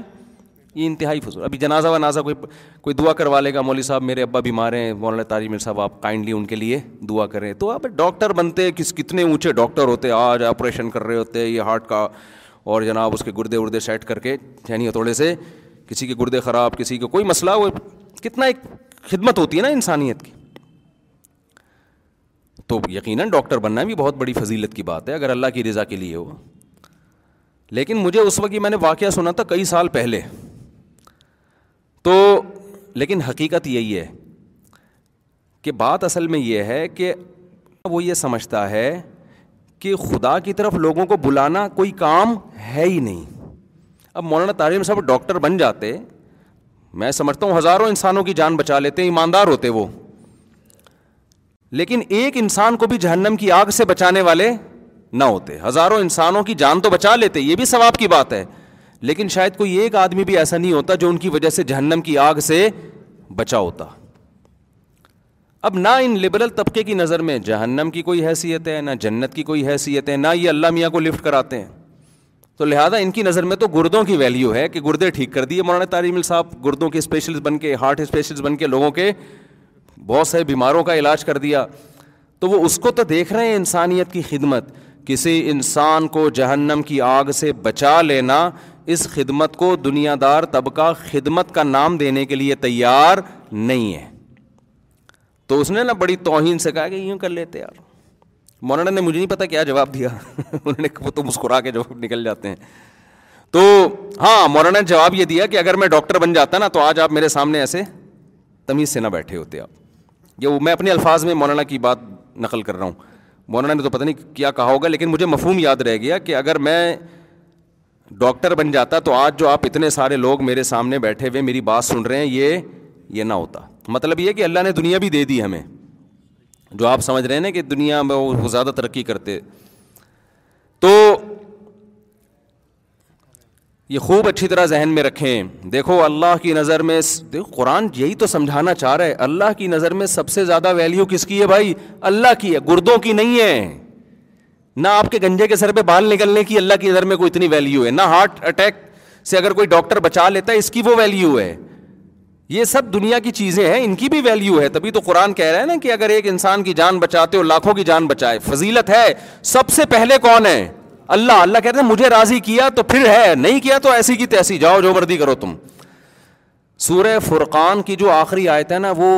یہ انتہائی فضول. ابھی جنازہ ونازہ کوئی دعا کروا لے گا, مولوی صاحب میرے ابا بیمار ہیں, مولانا طارق مل صاحب آپ کائنڈلی ان کے لیے دعا کریں, تو آپ ڈاکٹر بنتے, کتنے اونچے ڈاکٹر ہوتے, آج آپریشن کر رہے ہوتے یہ ہارٹ کا, اور جناب اس کے گردے اردے سیٹ کر کے, یعنی ہتھوڑے سے کسی کے گردے خراب, کسی کے کوئی مسئلہ, وہ کتنا ایک خدمت ہوتی ہے نا انسانیت کی. تو یقیناً ڈاکٹر بننا بھی بہت بڑی فضیلت کی بات ہے اگر اللہ کی رضا کے لیے ہو. لیکن مجھے اس وقت میں نے واقعہ سنا تھا کئی سال پہلے, تو لیکن حقیقت یہی ہے کہ بات اصل میں یہ ہے کہ وہ یہ سمجھتا ہے کہ خدا کی طرف لوگوں کو بلانا کوئی کام ہے ہی نہیں. اب مولانا طارق صاحب ڈاکٹر بن جاتے, میں سمجھتا ہوں ہزاروں انسانوں کی جان بچا لیتے, ایماندار ہوتے وہ, لیکن ایک انسان کو بھی جہنم کی آگ سے بچانے والے نہ ہوتے. ہزاروں انسانوں کی جان تو بچا لیتے, یہ بھی ثواب کی بات ہے, لیکن شاید کوئی ایک آدمی بھی ایسا نہیں ہوتا جو ان کی وجہ سے جہنم کی آگ سے بچا ہوتا. اب نہ ان لبرل طبقے کی نظر میں جہنم کی کوئی حیثیت ہے, نہ جنت کی کوئی حیثیت ہے, نہ یہ اللہ میاں کو لفٹ کراتے ہیں, تو لہٰذا ان کی نظر میں تو گردوں کی ویلیو ہے کہ گردے ٹھیک کر دیے مولانا طارق مل صاحب, گردوں کے اسپیشلسٹ بن کے, ہارٹ اسپیشلسٹ بن کے لوگوں کے بہت سارے بیماروں کا علاج کر دیا. تو وہ اس کو تو دیکھ رہے ہیں انسانیت کی خدمت, کسی انسان کو جہنم کی آگ سے بچا لینا, اس خدمت کو دنیا دار طبقہ خدمت کا نام دینے کے لیے تیار نہیں ہے. تو اس نے نا بڑی توہین سے کہا کہ یوں کر لیتے یار. مولانا نے مجھے نہیں پتا کیا جواب دیا, انہوں نے وہ تو مسکرا کے جواب نکل جاتے ہیں. تو ہاں مولانا نے جواب یہ دیا کہ اگر میں ڈاکٹر بن جاتا نا تو آج آپ میرے سامنے ایسے تمیز سے نہ بیٹھے ہوتے آپ. یہ میں اپنے الفاظ میں مولانا کی بات نقل کر رہا ہوں, مولانا نے تو پتہ نہیں کیا کہا ہوگا, لیکن مجھے مفہوم یاد رہ گیا کہ اگر میں ڈاکٹر بن جاتا تو آج جو آپ اتنے سارے لوگ میرے سامنے بیٹھے ہوئے میری بات سن رہے ہیں یہ نہ ہوتا. مطلب یہ کہ اللہ نے دنیا بھی دے دی ہمیں, جو آپ سمجھ رہے ہیں نا کہ دنیا میں وہ زیادہ ترقی کرتے. تو یہ خوب اچھی طرح ذہن میں رکھیں, دیکھو اللہ کی نظر میں, دیکھو قرآن یہی تو سمجھانا چاہ رہا ہے, اللہ کی نظر میں سب سے زیادہ ویلیو کس کی ہے بھائی؟ اللہ کی ہے, گردوں کی نہیں ہے. نہ آپ کے گنجے کے سر پہ بال نکلنے کی اللہ کی نظر میں کوئی اتنی ویلیو ہے, نہ ہارٹ اٹیک سے اگر کوئی ڈاکٹر بچا لیتا ہے اس کی وہ ویلیو ہے. یہ سب دنیا کی چیزیں ہیں, ان کی بھی ویلیو ہے. تبھی تو قرآن کہہ رہا ہے نا کہ اگر ایک انسان کی جان بچاتے ہو لاکھوں کی جان بچائے, فضیلت ہے. سب سے پہلے کون ہے؟ اللہ اللہ کہتے ہیں مجھے راضی کیا تو پھر ہے، نہیں کیا تو ایسی کی تیسی، جاؤ جو مردی کرو تم۔ سورہ فرقان کی جو آخری آیت ہے نا، وہ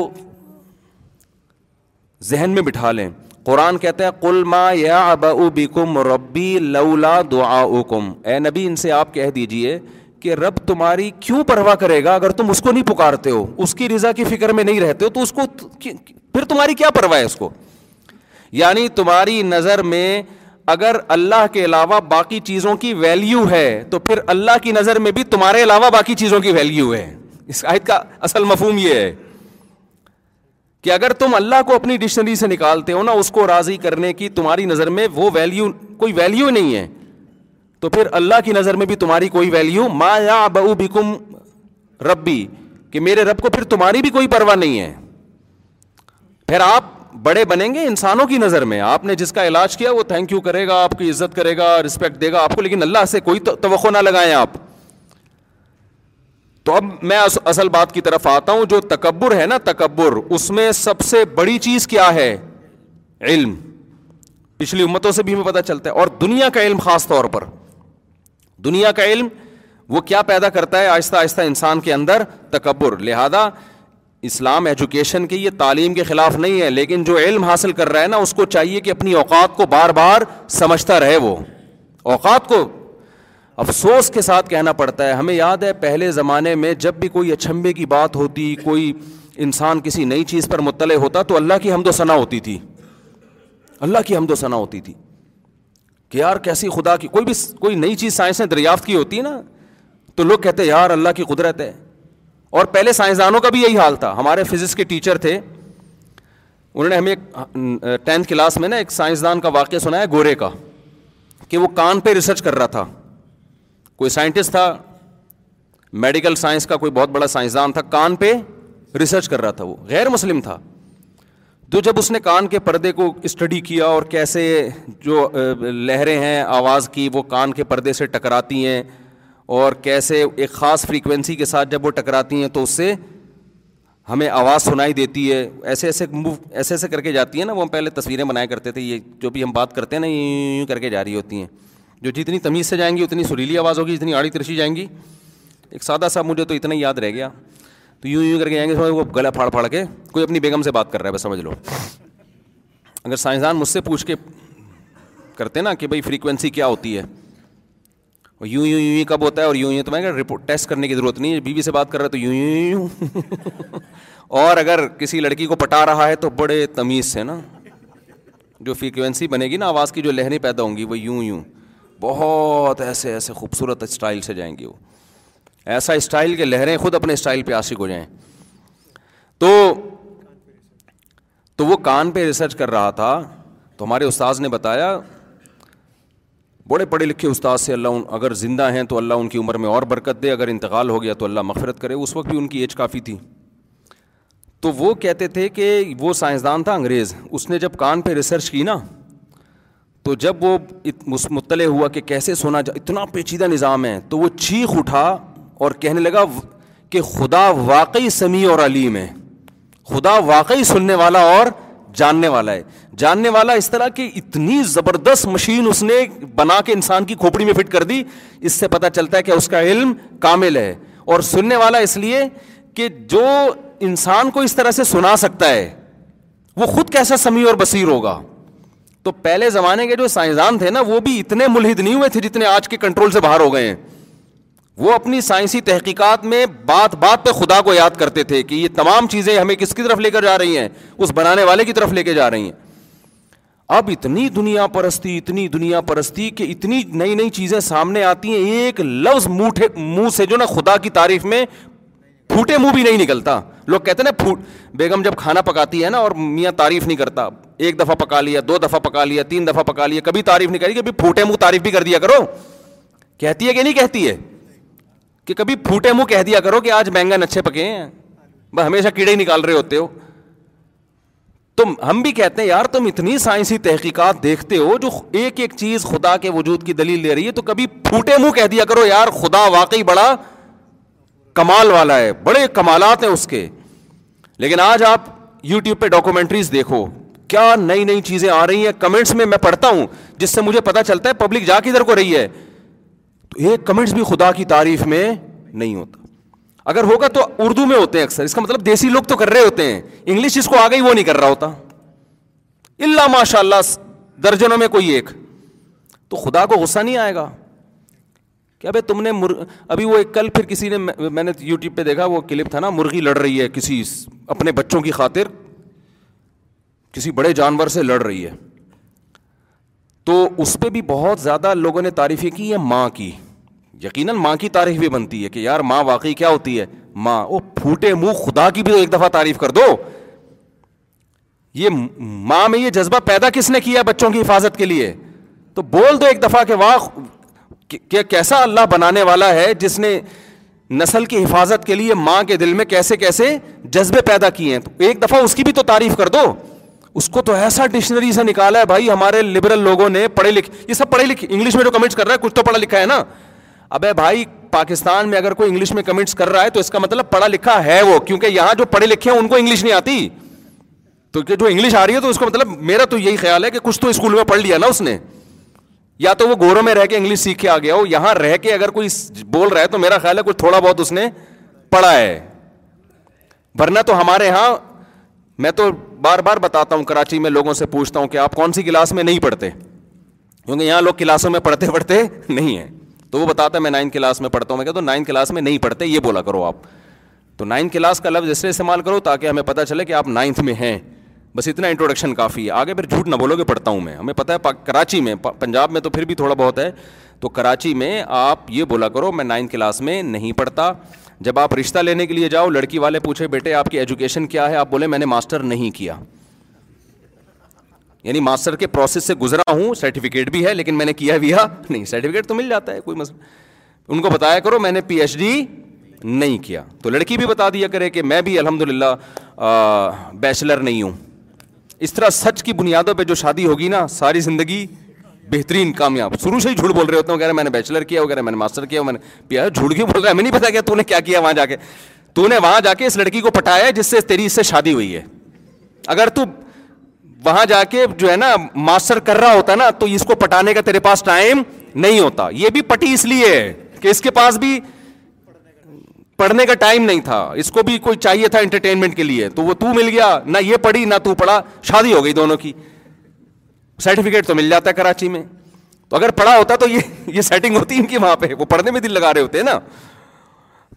ذہن میں بٹھا لیں۔ قرآن کہتا ہے قل ما یعبأ بکم ربی لولا دعاؤکم، اے نبی ان سے آپ کہہ دیجئے کہ رب تمہاری کیوں پرواہ کرے گا اگر تم اس کو نہیں پکارتے ہو، اس کی رضا کی فکر میں نہیں رہتے ہو، تو اس کو پھر تمہاری کیا پرواہ ہے اس کو۔ یعنی تمہاری نظر میں اگر اللہ کے علاوہ باقی چیزوں کی ویلیو ہے تو پھر اللہ کی نظر میں بھی تمہارے علاوہ باقی چیزوں کی ویلیو ہے۔ اس آیت کا اصل مفہوم یہ ہے کہ اگر تم اللہ کو اپنی ڈکشنری سے نکالتے ہو نا، اس کو راضی کرنے کی تمہاری نظر میں وہ ویلیو، کوئی ویلیو نہیں ہے، تو پھر اللہ کی نظر میں بھی تمہاری کوئی ویلیو، ما یعبأ بکم ربی، کہ میرے رب کو پھر تمہاری بھی کوئی پرواہ نہیں ہے۔ پھر آپ بڑے بنیں گے انسانوں کی نظر میں، آپ نے جس کا علاج کیا وہ تھینک یو کرے گا، آپ کی عزت کرے گا، رسپیکٹ دے گا آپ کو، لیکن اللہ سے کوئی توقع نہ لگائیں آپ۔ تو اب میں اصل بات کی طرف آتا ہوں، جو تکبر ہے نا، تکبر، اس میں سب سے بڑی چیز کیا ہے؟ علم۔ پچھلی امتوں سے بھی ہمیں پتہ چلتا ہے، اور دنیا کا علم خاص طور پر، دنیا کا علم وہ کیا پیدا کرتا ہے آہستہ آہستہ انسان کے اندر؟ تکبر۔ لہذا اسلام ایجوکیشن کی یہ تعلیم کے خلاف نہیں ہے، لیکن جو علم حاصل کر رہا ہے نا، اس کو چاہیے کہ اپنی اوقات کو بار بار سمجھتا رہے۔ وہ اوقات کو افسوس کے ساتھ کہنا پڑتا ہے، ہمیں یاد ہے پہلے زمانے میں جب بھی کوئی اچھمبے کی بات ہوتی، کوئی انسان کسی نئی چیز پر مطلع ہوتا، تو اللہ کی حمد و ثنا ہوتی تھی، اللہ کی حمد و ثنا ہوتی تھی کہ یار کیسی خدا کی، کوئی نئی چیز سائنس نے دریافت کی ہوتی نا، تو لوگ کہتے یار اللہ کی قدرت ہے۔ اور پہلے سائنسدانوں کا بھی یہی حال تھا، ہمارے فزکس کے ٹیچر تھے، انہوں نے ہمیں 10th کلاس میں نا ایک سائنسدان کا واقعہ سنایا گورے کا، کہ وہ کان پہ ریسرچ کر رہا تھا، کوئی سائنٹسٹ تھا، میڈیکل سائنس کا کوئی بہت بڑا سائنسدان تھا، کان پہ ریسرچ کر رہا تھا، وہ غیر مسلم تھا۔ تو جب اس نے کان کے پردے کو اسٹڈی کیا اور کیسے جو لہریں ہیں آواز کی وہ کان کے پردے سے ٹکراتی ہیں، اور کیسے ایک خاص فریکوینسی کے ساتھ جب وہ ٹکراتی ہیں تو اس سے ہمیں آواز سنائی دیتی ہے، ایسے ایسے کر کے جاتی ہے نا، وہ ہم پہلے تصویریں بنایا کرتے تھے، یہ جو بھی ہم بات کرتے ہیں نا یوں کر کے جا رہی ہوتی ہیں، جو جتنی تمیز سے جائیں گی اتنی سریلی آواز ہوگی، جتنی آڑی ترشی جائیں گی، ایک سادہ سا مجھے تو اتنا ہی یاد رہ گیا، تو یوں کر کے جائیں گے، وہ گلا پھاڑ پھاڑ کے کوئی اپنی بیگم سے بات کر رہا ہے، بس سمجھ لو۔ اگر سائنسدان مجھ سے پوچھ کے کرتے نا کہ بھائی فریکوینسی کیا ہوتی ہے، یوں یوں یوں کب ہوتا ہے اور یوں یوں، تو میں کہا رپورٹ ٹیسٹ کرنے کی ضرورت نہیں ہے، بیوی سے بات کر رہا ہے تو یوں یوں یوں، اور اگر کسی لڑکی کو پٹا رہا ہے تو بڑے تمیز سے نا، جو فریکوینسی بنے گی نا آواز کی، جو لہریں پیدا ہوں گی وہ یوں یوں، بہت ایسے ایسے خوبصورت اسٹائل سے جائیں گی، وہ ایسا اسٹائل کہ لہریں خود اپنے اسٹائل پہ عاشق ہو جائیں۔ تو وہ کان پہ ریسرچ کر رہا تھا، تو ہمارے استاذ نے بتایا، بڑے پڑھے لکھے استاد سے، اللہ اگر زندہ ہیں تو اللہ ان کی عمر میں اور برکت دے، اگر انتقال ہو گیا تو اللہ مغفرت کرے، اس وقت بھی ان کی ایج کافی تھی۔ تو وہ کہتے تھے کہ وہ سائنسدان تھا انگریز، اس نے جب کان پہ ریسرچ کی نا، تو جب وہ مطلع ہوا کہ کیسے سنا جا، اتنا پیچیدہ نظام ہے، تو وہ چیخ اٹھا اور کہنے لگا کہ خدا واقعی سمیع اور علیم ہے، خدا واقعی سننے والا اور جاننے والا ہے۔ جاننے والا اس طرح کہ اتنی زبردست مشین اس نے بنا کے انسان کی کھوپڑی میں فٹ کر دی، اس سے پتہ چلتا ہے کہ اس کا علم کامل ہے۔ اور سننے والا اس لیے کہ جو انسان کو اس طرح سے سنا سکتا ہے وہ خود کیسا سمیع اور بصیر ہوگا۔ تو پہلے زمانے کے جو سائنسدان تھے نا، وہ بھی اتنے ملحد نہیں ہوئے تھے جتنے آج کے کنٹرول سے باہر ہو گئے ہیں۔ وہ اپنی سائنسی تحقیقات میں بات بات پہ خدا کو یاد کرتے تھے کہ یہ تمام چیزیں ہمیں کس کی طرف لے کر جا رہی ہیں، اس بنانے والے کی طرف لے کے جا رہی ہیں۔ اب اتنی دنیا پرستی کہ اتنی نئی نئی چیزیں سامنے آتی ہیں، ایک لفظ منہ سے جو نا خدا کی تعریف میں پھوٹے منہ بھی نہیں نکلتا۔ لوگ کہتے ہیں نا، بیگم جب کھانا پکاتی ہے نا اور میاں تعریف نہیں کرتا، ایک دفعہ پکا لیا، 2 دفعہ پکا لیا، 3 دفعہ پکا لیا، کبھی تعریف نہیں کری، کبھی پھوٹے منہ تعریف بھی کر دیا کرو۔ کہتی ہے کہ نہیں کہتی ہے کہ کبھی پھوٹے منہ کہہ دیا کرو کہ آج بینگن اچھے پکے ہیں، بس ہمیشہ کیڑے ہی نکال رہے ہوتے ہو۔ تم ہم بھی کہتے ہیں یار تم اتنی سائنسی تحقیقات دیکھتے ہو جو ایک ایک چیز خدا کے وجود کی دلیل دے رہی ہے، تو کبھی پھوٹے منہ کہہ دیا کرو یار خدا واقعی بڑا کمال والا ہے، بڑے کمالات ہیں اس کے۔ لیکن آج آپ یوٹیوب پہ ڈاکومنٹریز دیکھو، کیا نئی نئی چیزیں آ رہی ہیں کمنٹس میں, میں پڑھتا ہوں جس سے مجھے پتہ چلتا ہے پبلک جا کدھر کو رہی ہے. تو یہ کمنٹس بھی خدا کی تعریف میں نہیں ہوتا, اگر ہوگا تو اردو میں ہوتے ہیں اکثر. اس کا مطلب دیسی لوگ تو کر رہے ہوتے ہیں, انگلش جس کو آ گئی وہ نہیں کر رہا ہوتا, اللہ ماشاء اللہ درجنوں میں کوئی ایک. تو خدا کو غصہ نہیں آئے گا کیا بھائی تم نے ابھی وہ کل پھر کسی نے, میں نے یوٹیوب پہ دیکھا وہ کلپ تھا نا, مرغی لڑ رہی ہے کسی اپنے بچوں کی خاطر, کسی بڑے جانور سے لڑ رہی ہے. تو اس پہ بھی بہت زیادہ لوگوں نے تعریفیں کی ہے ماں کی. یقیناً ماں کی تعریف بھی بنتی ہے کہ یار ماں واقعی کیا ہوتی ہے ماں. وہ پھوٹے منہ خدا کی بھی ایک دفعہ تعریف کر دو. یہ ماں میں یہ جذبہ پیدا کس نے کیا بچوں کی حفاظت کے لیے, تو بول دو ایک دفعہ کہ واہ کہ کیسا اللہ بنانے والا ہے جس نے نسل کی حفاظت کے لیے ماں کے دل میں کیسے کیسے جذبے پیدا کیے ہیں. تو ایک دفعہ اس کی بھی تو تعریف کر دو. اس کو تو ایسا ڈکشنری سے نکالا ہے بھائی ہمارے لبرل لوگوں نے, پڑھے لکھے, یہ سب پڑھے لکھے انگلش میں جو کمنٹس کر رہا ہے کچھ تو پڑھا لکھا ہے نا. ابے بھائی پاکستان میں اگر کوئی انگلش میں کمنٹس کر رہا ہے تو اس کا مطلب پڑھا لکھا ہے وہ, کیونکہ یہاں جو پڑھے لکھے ہیں ان کو انگلش نہیں آتی. تو کہ جو انگلش آ رہی ہے تو اس کا مطلب میرا تو یہی خیال ہے کہ کچھ تو اسکول میں پڑھ لیا نا اس نے, یا تو وہ گوروں میں رہ کے انگلش سیکھ کے آ گیا ہو. یہاں رہ کے اگر کوئی بول رہا ہے تو میرا خیال ہے کچھ تھوڑا بہت اس نے پڑھا ہے, ورنہ تو ہمارے یہاں میں تو بار بار بتاتا ہوں کراچی میں لوگوں سے پوچھتا ہوں کہ آپ کون سی کلاس میں نہیں پڑھتے, کیونکہ یہاں لوگ کلاسوں میں پڑھتے پڑھتے نہیں ہیں. تو وہ بتاتا ہے میں 9 کلاس میں پڑھتا ہوں. میں کہتا ہوں 9 کلاس میں نہیں پڑھتے یہ بولا کرو آپ, تو 9 کلاس کا لفظ اس لیے استعمال کرو تاکہ ہمیں پتہ چلے کہ آپ 9th میں ہیں. بس اتنا انٹروڈکشن کافی ہے, آگے پھر جھوٹ نہ بولو کہ پڑھتا ہوں میں. ہمیں پتہ ہے کراچی میں, پنجاب میں تو پھر بھی تھوڑا بہت ہے, تو کراچی میں آپ یہ بولا کرو میں 9 کلاس میں نہیں پڑھتا. جب آپ رشتہ لینے کے لیے جاؤ لڑکی والے پوچھے بیٹے آپ کی ایجوکیشن کیا ہے, آپ بولے میں نے ماسٹر نہیں کیا, یعنی ماسٹر کے پروسیس سے گزرا ہوں, سرٹیفکیٹ بھی ہے لیکن میں نے کیا بھی نہیں. سرٹیفکیٹ تو مل جاتا ہے کوئی مسئلہ, ان کو بتایا کرو میں نے پی ایچ ڈی نہیں کیا. تو لڑکی بھی بتا دیا کرے کہ میں بھی الحمدللہ بیچلر نہیں ہوں. اس طرح سچ کی بنیادوں پہ جو شادی ہوگی نا ساری زندگی بہترین کامیاب. شروع سے ہی جھوٹ بول رہے ہوتے ہیں, وغیرہ میں نے بیچلر کیا, وغیرہ میں نے ماسٹر کیا, میں نے پیا. جھوٹ کیوں بول رہا ہے, ہمیں نہیں پتا کہ تو نے کیا کیا وہاں جا کے. تو نے وہاں جا کے اس لڑکی کو پٹایا جس سے تیری اس سے شادی ہوئی ہے. اگر تو وہاں جا کے جو ہے نا ماسٹر کر رہا ہوتا نا تو اس کو پٹانے کا تیرے پاس ٹائم نہیں ہوتا. یہ بھی پٹی اس لیے کہ اس کے پاس بھی پڑھنے کا ٹائم نہیں تھا, اس کو بھی کوئی چاہیے تھا انٹرٹینمنٹ کے لیے, تو وہ تو مل گیا. نہ یہ پڑھی نہ تو پڑھا, شادی ہو گئی دونوں کی. سرٹیفکیٹ تو مل جاتا ہے کراچی میں, تو اگر پڑھا ہوتا تو یہ سیٹنگ ہوتی ان کی وہاں پہ, وہ پڑھنے میں دل لگا رہے ہوتے ہیں نا.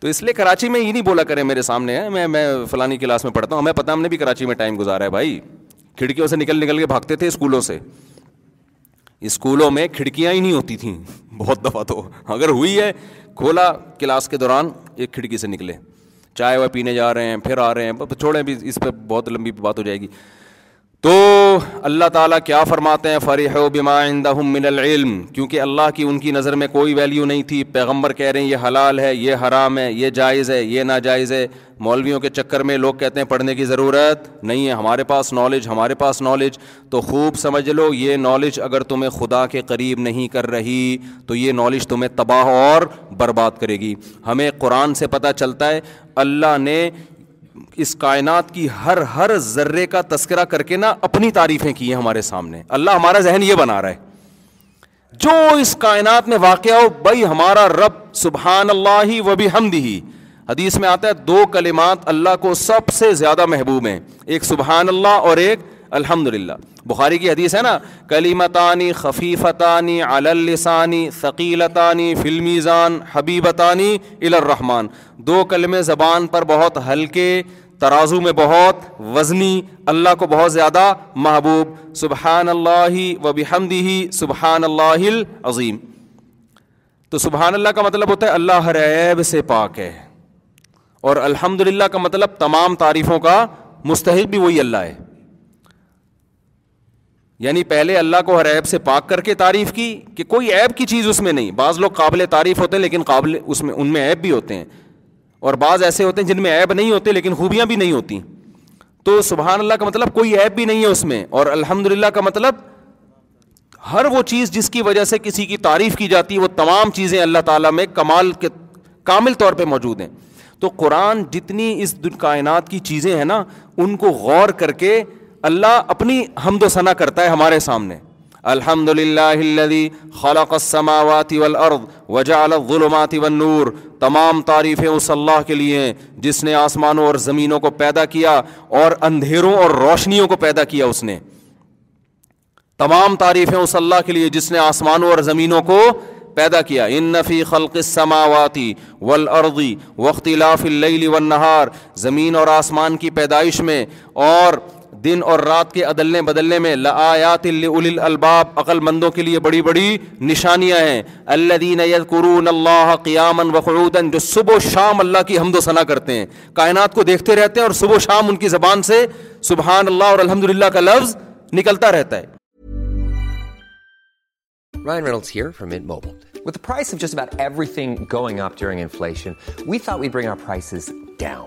تو اس لیے کراچی میں یہ نہیں بولا کریں میرے سامنے ہے میں فلانی کلاس میں پڑھتا ہوں. ہمیں پتہ ہم نے بھی کراچی میں ٹائم گزارا ہے بھائی, کھڑکیوں سے نکل نکل کے بھاگتے تھے اسکولوں سے. اسکولوں میں کھڑکیاں ہی نہیں ہوتی تھیں بہت دفعہ, تو اگر ہوئی ہے کھولا کلاس کے دوران ایک کھڑکی سے نکلے, چائے وائے پینے جا رہے ہیں پھر آ رہے ہیں. چھوڑیں بھی اس پہ بہت لمبی بات ہو جائے گی. تو اللہ تعالیٰ کیا فرماتے ہیں, فَرِحُوا بِمَا عِنْدَهُمْ مِنَ الْعِلْمِ, کیونکہ اللہ کی ان کی نظر میں کوئی ویلیو نہیں تھی. پیغمبر کہہ رہے ہیں یہ حلال ہے, یہ حرام ہے, یہ جائز ہے, یہ ناجائز ہے. مولویوں کے چکر میں لوگ کہتے ہیں پڑھنے کی ضرورت نہیں ہے, ہمارے پاس نالج, ہمارے پاس نالج. تو خوب سمجھ لو یہ نالج اگر تمہیں خدا کے قریب نہیں کر رہی تو یہ نالج تمہیں تباہ اور برباد کرے گی. ہمیں قرآن سے پتہ چلتا ہے اللہ نے اس کائنات کی ہر ذرے کا تذکرہ کر کے نا اپنی تعریفیں کی ہیں ہمارے سامنے. اللہ ہمارا ذہن یہ بنا رہا ہے جو اس کائنات میں واقع ہو, بھائی ہمارا رب سبحان اللہ وبحمدہ. حدیث میں آتا ہے 2 کلمات اللہ کو سب سے زیادہ محبوب ہیں, ایک سبحان اللہ اور ایک الحمدللہ. بخاری کی حدیث ہے نا, کلمتانی خفیفتانی علی اللسانی ثقیلتانی فی المیزان حبیبتانی الی الرحمن. 2 کلمے زبان پر بہت ہلکے, ترازو میں بہت وزنی, اللہ کو بہت زیادہ محبوب. سبحان اللہ وبحمدہ سبحان اللہ العظیم. تو سبحان اللہ کا مطلب ہوتا ہے اللہ ہر عیب سے پاک ہے, اور الحمدللہ کا مطلب تمام تعریفوں کا مستحق بھی وہی اللہ ہے. یعنی پہلے اللہ کو ہر عیب سے پاک کر کے تعریف کی کہ کوئی عیب کی چیز اس میں نہیں. بعض لوگ قابل تعریف ہوتے ہیں لیکن قابل اس میں ان میں عیب بھی ہوتے ہیں, اور بعض ایسے ہوتے ہیں جن میں عیب نہیں ہوتے لیکن خوبیاں بھی نہیں ہوتی. تو سبحان اللہ کا مطلب کوئی عیب بھی نہیں ہے اس میں, اور الحمدللہ کا مطلب ہر وہ چیز جس کی وجہ سے کسی کی تعریف کی جاتی ہے وہ تمام چیزیں اللہ تعالیٰ میں کمال کے کامل طور پہ موجود ہیں. تو قرآن جتنی اس کائنات کی چیزیں ہیں نا ان کو غور کر کے اللہ اپنی حمد و ثنا کرتا ہے ہمارے سامنے. الحمدللہ الذی خلق السماوات والارض وجعل الظلمات والنور. تمام تعریفیں اس اللہ کے لیے ہیں جس نے آسمانوں اور زمینوں کو پیدا کیا اور اندھیروں اور روشنیوں کو پیدا کیا. اس نے تمام تعریفیں اس اللہ کے لیے جس نے آسمانوں اور زمینوں کو پیدا کیا. ان فی خلق السماوات والارض واختلاف اللیل والنہار. زمین اور آسمان کی پیدائش میں اور دن اور رات کے عدلنے بدلنے میں لآیات لأولی الالباب عقل مندوں کے لیے بڑی بڑی نشانیاں ہیں. الذین یذکرون اللہ قیاما وقعودا. جو صبح و شام اللہ کی حمد و ثنا کرتے ہیں, کائنات کو دیکھتے رہتے ہیں اور صبح و شام ان کی زبان سے سبحان اللہ اور الحمدللہ کا لفظ نکلتا رہتا ہے. Ryan Reynolds here from Mint Mobile. With the price of just about everything going up during inflation, we thought we'd bring our prices down.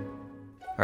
All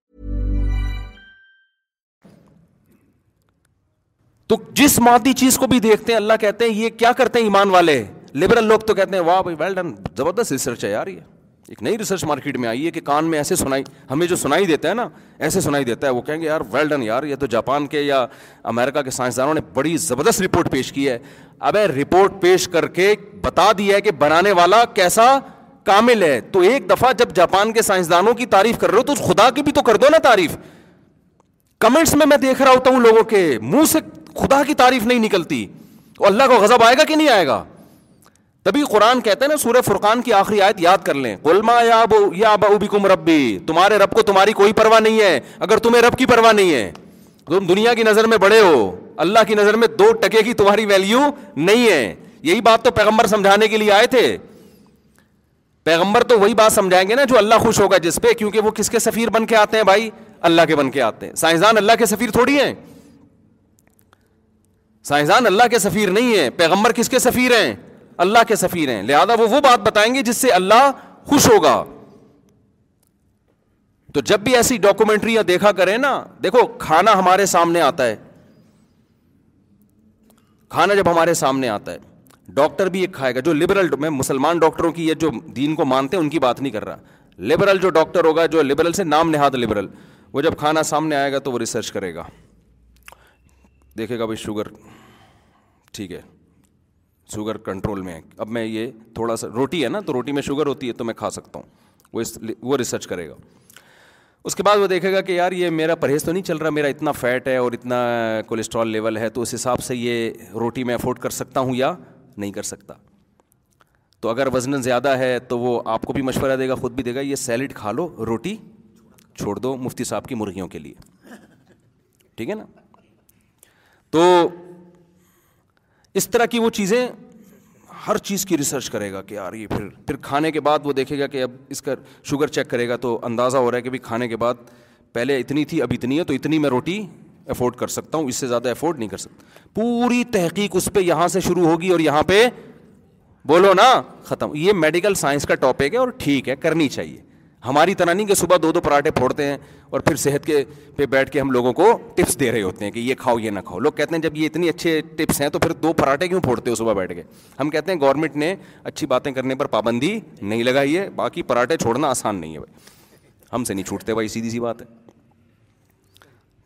تو جس مادی چیز کو بھی دیکھتے ہیں اللہ کہتے ہیں یہ کیا کرتے ہیں ایمان والے. لبرل لوگ تو کہتے ہیں واہ بھائی ویل ڈن, زبردست ریسرچ ہے یار, یہ ایک نئی ریسرچ مارکیٹ میں آئی ہے کہ کان میں ایسے سنائی, ہمیں جو سنائی دیتا ہے نا ایسے سنائی دیتا ہے. وہ کہیں گے یار ویل ڈن یار, یہ تو جاپان کے یا امریکہ کے سائنسدانوں نے بڑی زبردست رپورٹ پیش کی ہے. ابے رپورٹ پیش کر کے بتا دیا ہے کہ بنانے والا کیسا کامل ہے. تو ایک دفعہ جب جاپان کے سائنسدانوں کی تعریف کر رہے ہو تو خدا کی بھی تو کر دو نا تعریف. کمنٹس میں دیکھ رہا ہوتا ہوں لوگوں کے منہ سے خدا کی تعریف نہیں نکلتی. اللہ کو غضب آئے گا کہ نہیں آئے گا؟ تبھی قرآن کہتا ہے نا, سورہ فرقان کی آخری آیت یاد کر لیں, قل ما یعبأ بکم ربی. تمہارے رب کو تمہاری کوئی پرواہ نہیں ہے. اگر تمہیں رب کی پرواہ نہیں ہے, تم دنیا کی نظر میں بڑے ہو, اللہ کی نظر میں 2 ٹکے کی تمہاری ویلیو نہیں ہے. یہی بات تو پیغمبر سمجھانے کے لیے آئے تھے. پیغمبر تو وہی بات سمجھائیں گے نا جو اللہ خوش ہوگا جس پہ, کیونکہ وہ کس کے سفیر بن کے آتے ہیں بھائی؟ اللہ کے بن کے آتے ہیں. سائنسدان اللہ کے سفیر تھوڑی ہیں, سائنسدان اللہ کے سفیر نہیں ہیں. پیغمبر کس کے سفیر ہیں؟ اللہ کے سفیر ہیں. لہذا وہ بات بتائیں گے جس سے اللہ خوش ہوگا. تو جب بھی ایسی ڈاکومنٹریاں دیکھا کریں نا, دیکھو کھانا ہمارے سامنے آتا ہے, کھانا جب ہمارے سامنے آتا ہے ڈاکٹر بھی ایک کھائے گا. جو لبرل, میں مسلمان ڈاکٹروں کی یا جو دین کو مانتے ہیں ان کی بات نہیں کر رہا, لبرل جو ڈاکٹر ہوگا, جو لبرل سے نام نہاد لبرل, وہ جب کھانا سامنے آئے گا تو وہ ریسرچ کرے گا, دیکھے گا بھائی شوگر ٹھیک ہے, شوگر کنٹرول میں ہے, اب میں یہ تھوڑا سا روٹی ہے نا تو روٹی میں شوگر ہوتی ہے تو میں کھا سکتا ہوں. وہ ریسرچ کرے گا. اس کے بعد وہ دیکھے گا کہ یار یہ میرا پرہیز تو نہیں چل رہا, میرا اتنا فیٹ ہے اور اتنا کولیسٹرول لیول ہے, تو اس حساب سے یہ روٹی میں افورڈ کر سکتا ہوں یا نہیں کر سکتا. تو اگر وزن زیادہ ہے تو وہ آپ کو بھی مشورہ دے گا, خود بھی دے گا, یہ سیلڈ کھا لو, روٹی چھوڑ دو مفتی صاحب کی مرغیوں کے لیے, ٹھیک ہے نا. تو اس طرح کی وہ چیزیں, ہر چیز کی ریسرچ کرے گا کہ یار یہ پھر کھانے کے بعد وہ دیکھے گا کہ اب اس کا شوگر چیک کرے گا تو اندازہ ہو رہا ہے کہ بھی کھانے کے بعد پہلے اتنی تھی اب اتنی ہے, تو اتنی میں روٹی افورڈ کر سکتا ہوں, اس سے زیادہ افورڈ نہیں کر سکتا. پوری تحقیق اس پہ یہاں سے شروع ہوگی اور یہاں پہ بولو نا ختم. یہ میڈیکل سائنس کا ٹاپک ہے اور ٹھیک ہے, کرنی چاہیے. ہماری طرح نہیں کہ صبح 2 پراٹھے پھوڑتے ہیں اور پھر صحت کے پہ بیٹھ کے ہم لوگوں کو ٹپس دے رہے ہوتے ہیں کہ یہ کھاؤ یہ نہ کھاؤ. لوگ کہتے ہیں جب یہ اتنی اچھے ٹپس ہیں تو پھر 2 پراٹھے کیوں پھوڑتے ہو صبح بیٹھ کے؟ ہم کہتے ہیں گورنمنٹ نے اچھی باتیں کرنے پر پابندی نہیں لگائی ہے, باقی پراٹھے چھوڑنا آسان نہیں ہے بھائی, ہم سے نہیں چھوٹتے بھائی, سیدھی سی بات ہے.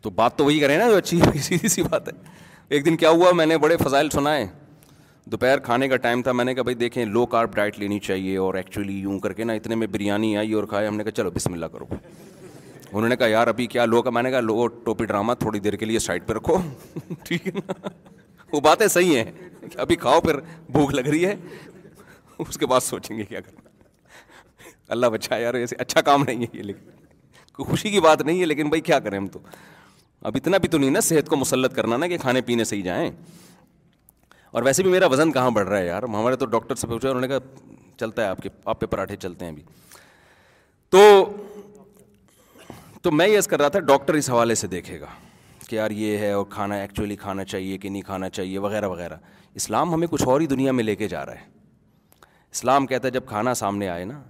تو بات تو وہی کریں نا جو اچھی سیدھی سی بات ہے. ایک دن کیا ہوا, میں نے بڑے فضائل سنائے, دوپہر کھانے کا ٹائم تھا, میں نے کہا بھائی دیکھیں لو کارب ڈائٹ لینی چاہیے, اور ایکچولی یوں کر کے نا اتنے میں بریانی آئی اور کھائے, ہم نے کہا چلو بسم اللہ کرو. انہوں نے کہا یار ابھی کیا لو کا, میں نے کہا لو ٹوپی ڈرامہ تھوڑی دیر کے لیے سائڈ پہ رکھو, ٹھیک ہے نا. وہ باتیں صحیح ہیں, ابھی کھاؤ پھر بھوک لگ رہی ہے, اس کے بعد سوچیں گے کیا کرنا. اللہ بچا یار, ایسے اچھا کام نہیں ہے یہ, لیکن کوئی خوشی کی بات نہیں ہے, لیکن بھائی کیا کریں ہم تو. اب اتنا بھی تو نہیں نا صحت کو مسلط کرنا نا کہ کھانے پینے سے ہی جائیں. اور ویسے بھی میرا وزن کہاں بڑھ رہا ہے یار, ہمارے تو ڈاکٹر سے پوچھا, انہوں نے کہا چلتا ہے آپ کے, آپ پہ پراٹھے چلتے ہیں ابھی. تو میں یہ عرض کر رہا تھا, ڈاکٹر اس حوالے سے دیکھے گا کہ یار یہ ہے, اور کھانا ایکچولی کھانا چاہیے کہ نہیں کھانا چاہیے وغیرہ وغیرہ. اسلام ہمیں کچھ اور ہی دنیا میں لے کے جا رہا ہے. اسلام کہتا ہے جب کھانا سامنے آئے نا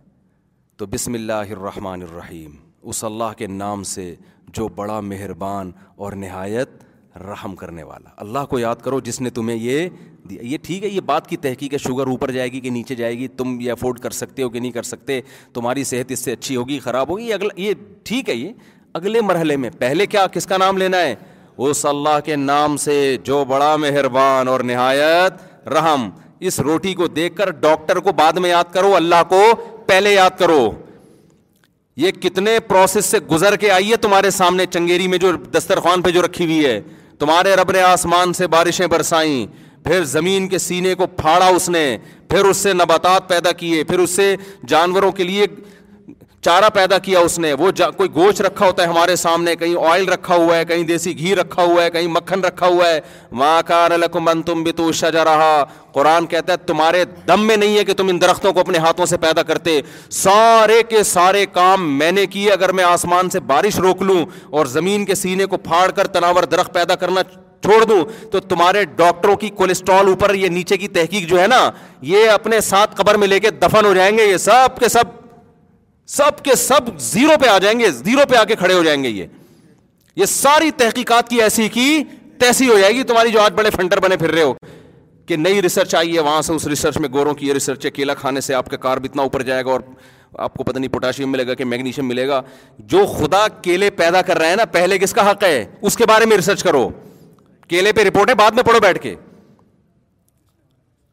تو بسم اللہ الرحمن الرحیم, اس اللہ کے نام سے جو بڑا مہربان اور نہایت رحم کرنے والا, اللہ کو یاد کرو جس نے تمہیں یہ دیا. یہ ٹھیک ہے, یہ بات کی تحقیق ہے, شوگر اوپر جائے گی کہ نیچے جائے گی, تم یہ افورڈ کر سکتے ہو کہ نہیں کر سکتے, تمہاری صحت اس سے اچھی ہوگی خراب ہوگی, یہ ٹھیک ہے. یہ اگلے مرحلے میں پہلے کیا کس کا نام لینا ہے, اس اللہ کے نام سے جو بڑا مہربان اور نہایت رحم. اس روٹی کو دیکھ کر ڈاکٹر کو بعد میں یاد کرو, اللہ کو پہلے یاد کرو. یہ کتنے پروسیس سے گزر کے آئی ہے تمہارے سامنے, چنگیری میں جو دسترخوان پہ جو رکھی ہوئی ہے. تمہارے رب نے آسمان سے بارشیں برسائیں, پھر زمین کے سینے کو پھاڑا اس نے, پھر اس سے نباتات پیدا کیے, پھر اس سے جانوروں کے لیے چارہ پیدا کیا اس نے. وہ کوئی گوشت رکھا ہوتا ہے ہمارے سامنے, کہیں آئل رکھا ہوا ہے, کہیں دیسی گھی رکھا ہوا ہے, کہیں مکھن رکھا ہوا ہے. مَا كَانَ لَكُمْ أَن تُنبِتُوا الشَّجَرَ, قرآن کہتا ہے تمہارے دم میں نہیں ہے کہ تم ان درختوں کو اپنے ہاتھوں سے پیدا کرتے. سارے کے سارے کام میں نے کیے. اگر میں آسمان سے بارش روک لوں اور زمین کے سینے کو پھاڑ کر تناور درخت پیدا کرنا چھوڑ دوں تو تمہارے ڈاکٹروں کی کولیسٹرول اوپر یہ نیچے کی تحقیق جو ہے نا, یہ اپنے ساتھ قبر میں لے کے دفن ہو جائیں گے. یہ سب کے سب زیرو پہ آ جائیں گے, زیرو پہ آ کے کھڑے ہو جائیں گے. یہ ساری تحقیقات کی ایسی کی تیسی ہو جائے گی تمہاری, جو آج بڑے فنٹر بنے پھر رہے ہو کہ نئی ریسرچ آئی ہے وہاں سے, اس ریسرچ میں گوروں کی یہ ریسرچ ہے, کیلا کھانے سے آپ کا کارب اتنا اوپر جائے گا اور آپ کو پتہ نہیں پوٹاشیم ملے گا کہ میگنیشیم ملے گا. جو خدا کیلے پیدا کر رہے ہیں نا, پہلے کس کا حق ہے اس کے بارے میں ریسرچ کرو. کیلے پہ رپورٹیں بعد میں پڑھو بیٹھ کے.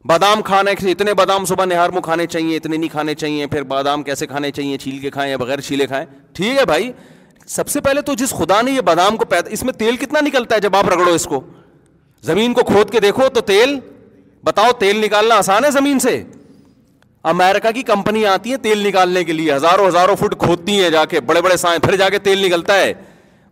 بادام کھانا, اتنے بادام صبح نہار منہ کھانے چاہیے, اتنے نہیں کھانے چاہیے, پھر بادام کیسے کھانے چاہیے, چھیل کے کھائیں یا بغیر چھیلے کھائیں. ٹھیک ہے بھائی, سب سے پہلے تو جس خدا نے یہ بادام کو پیدا, اس میں تیل کتنا نکلتا ہے جب آپ رگڑو اس کو, زمین کو کھود کے دیکھو تو تیل, بتاؤ تیل نکالنا آسان ہے زمین سے؟ امریکہ کی کمپنیاں آتی ہیں تیل نکالنے کے لیے, ہزاروں ہزاروں فٹ کھودتی ہیں جا کے, بڑے بڑے سائیں, پھر جا کے تیل نکلتا ہے.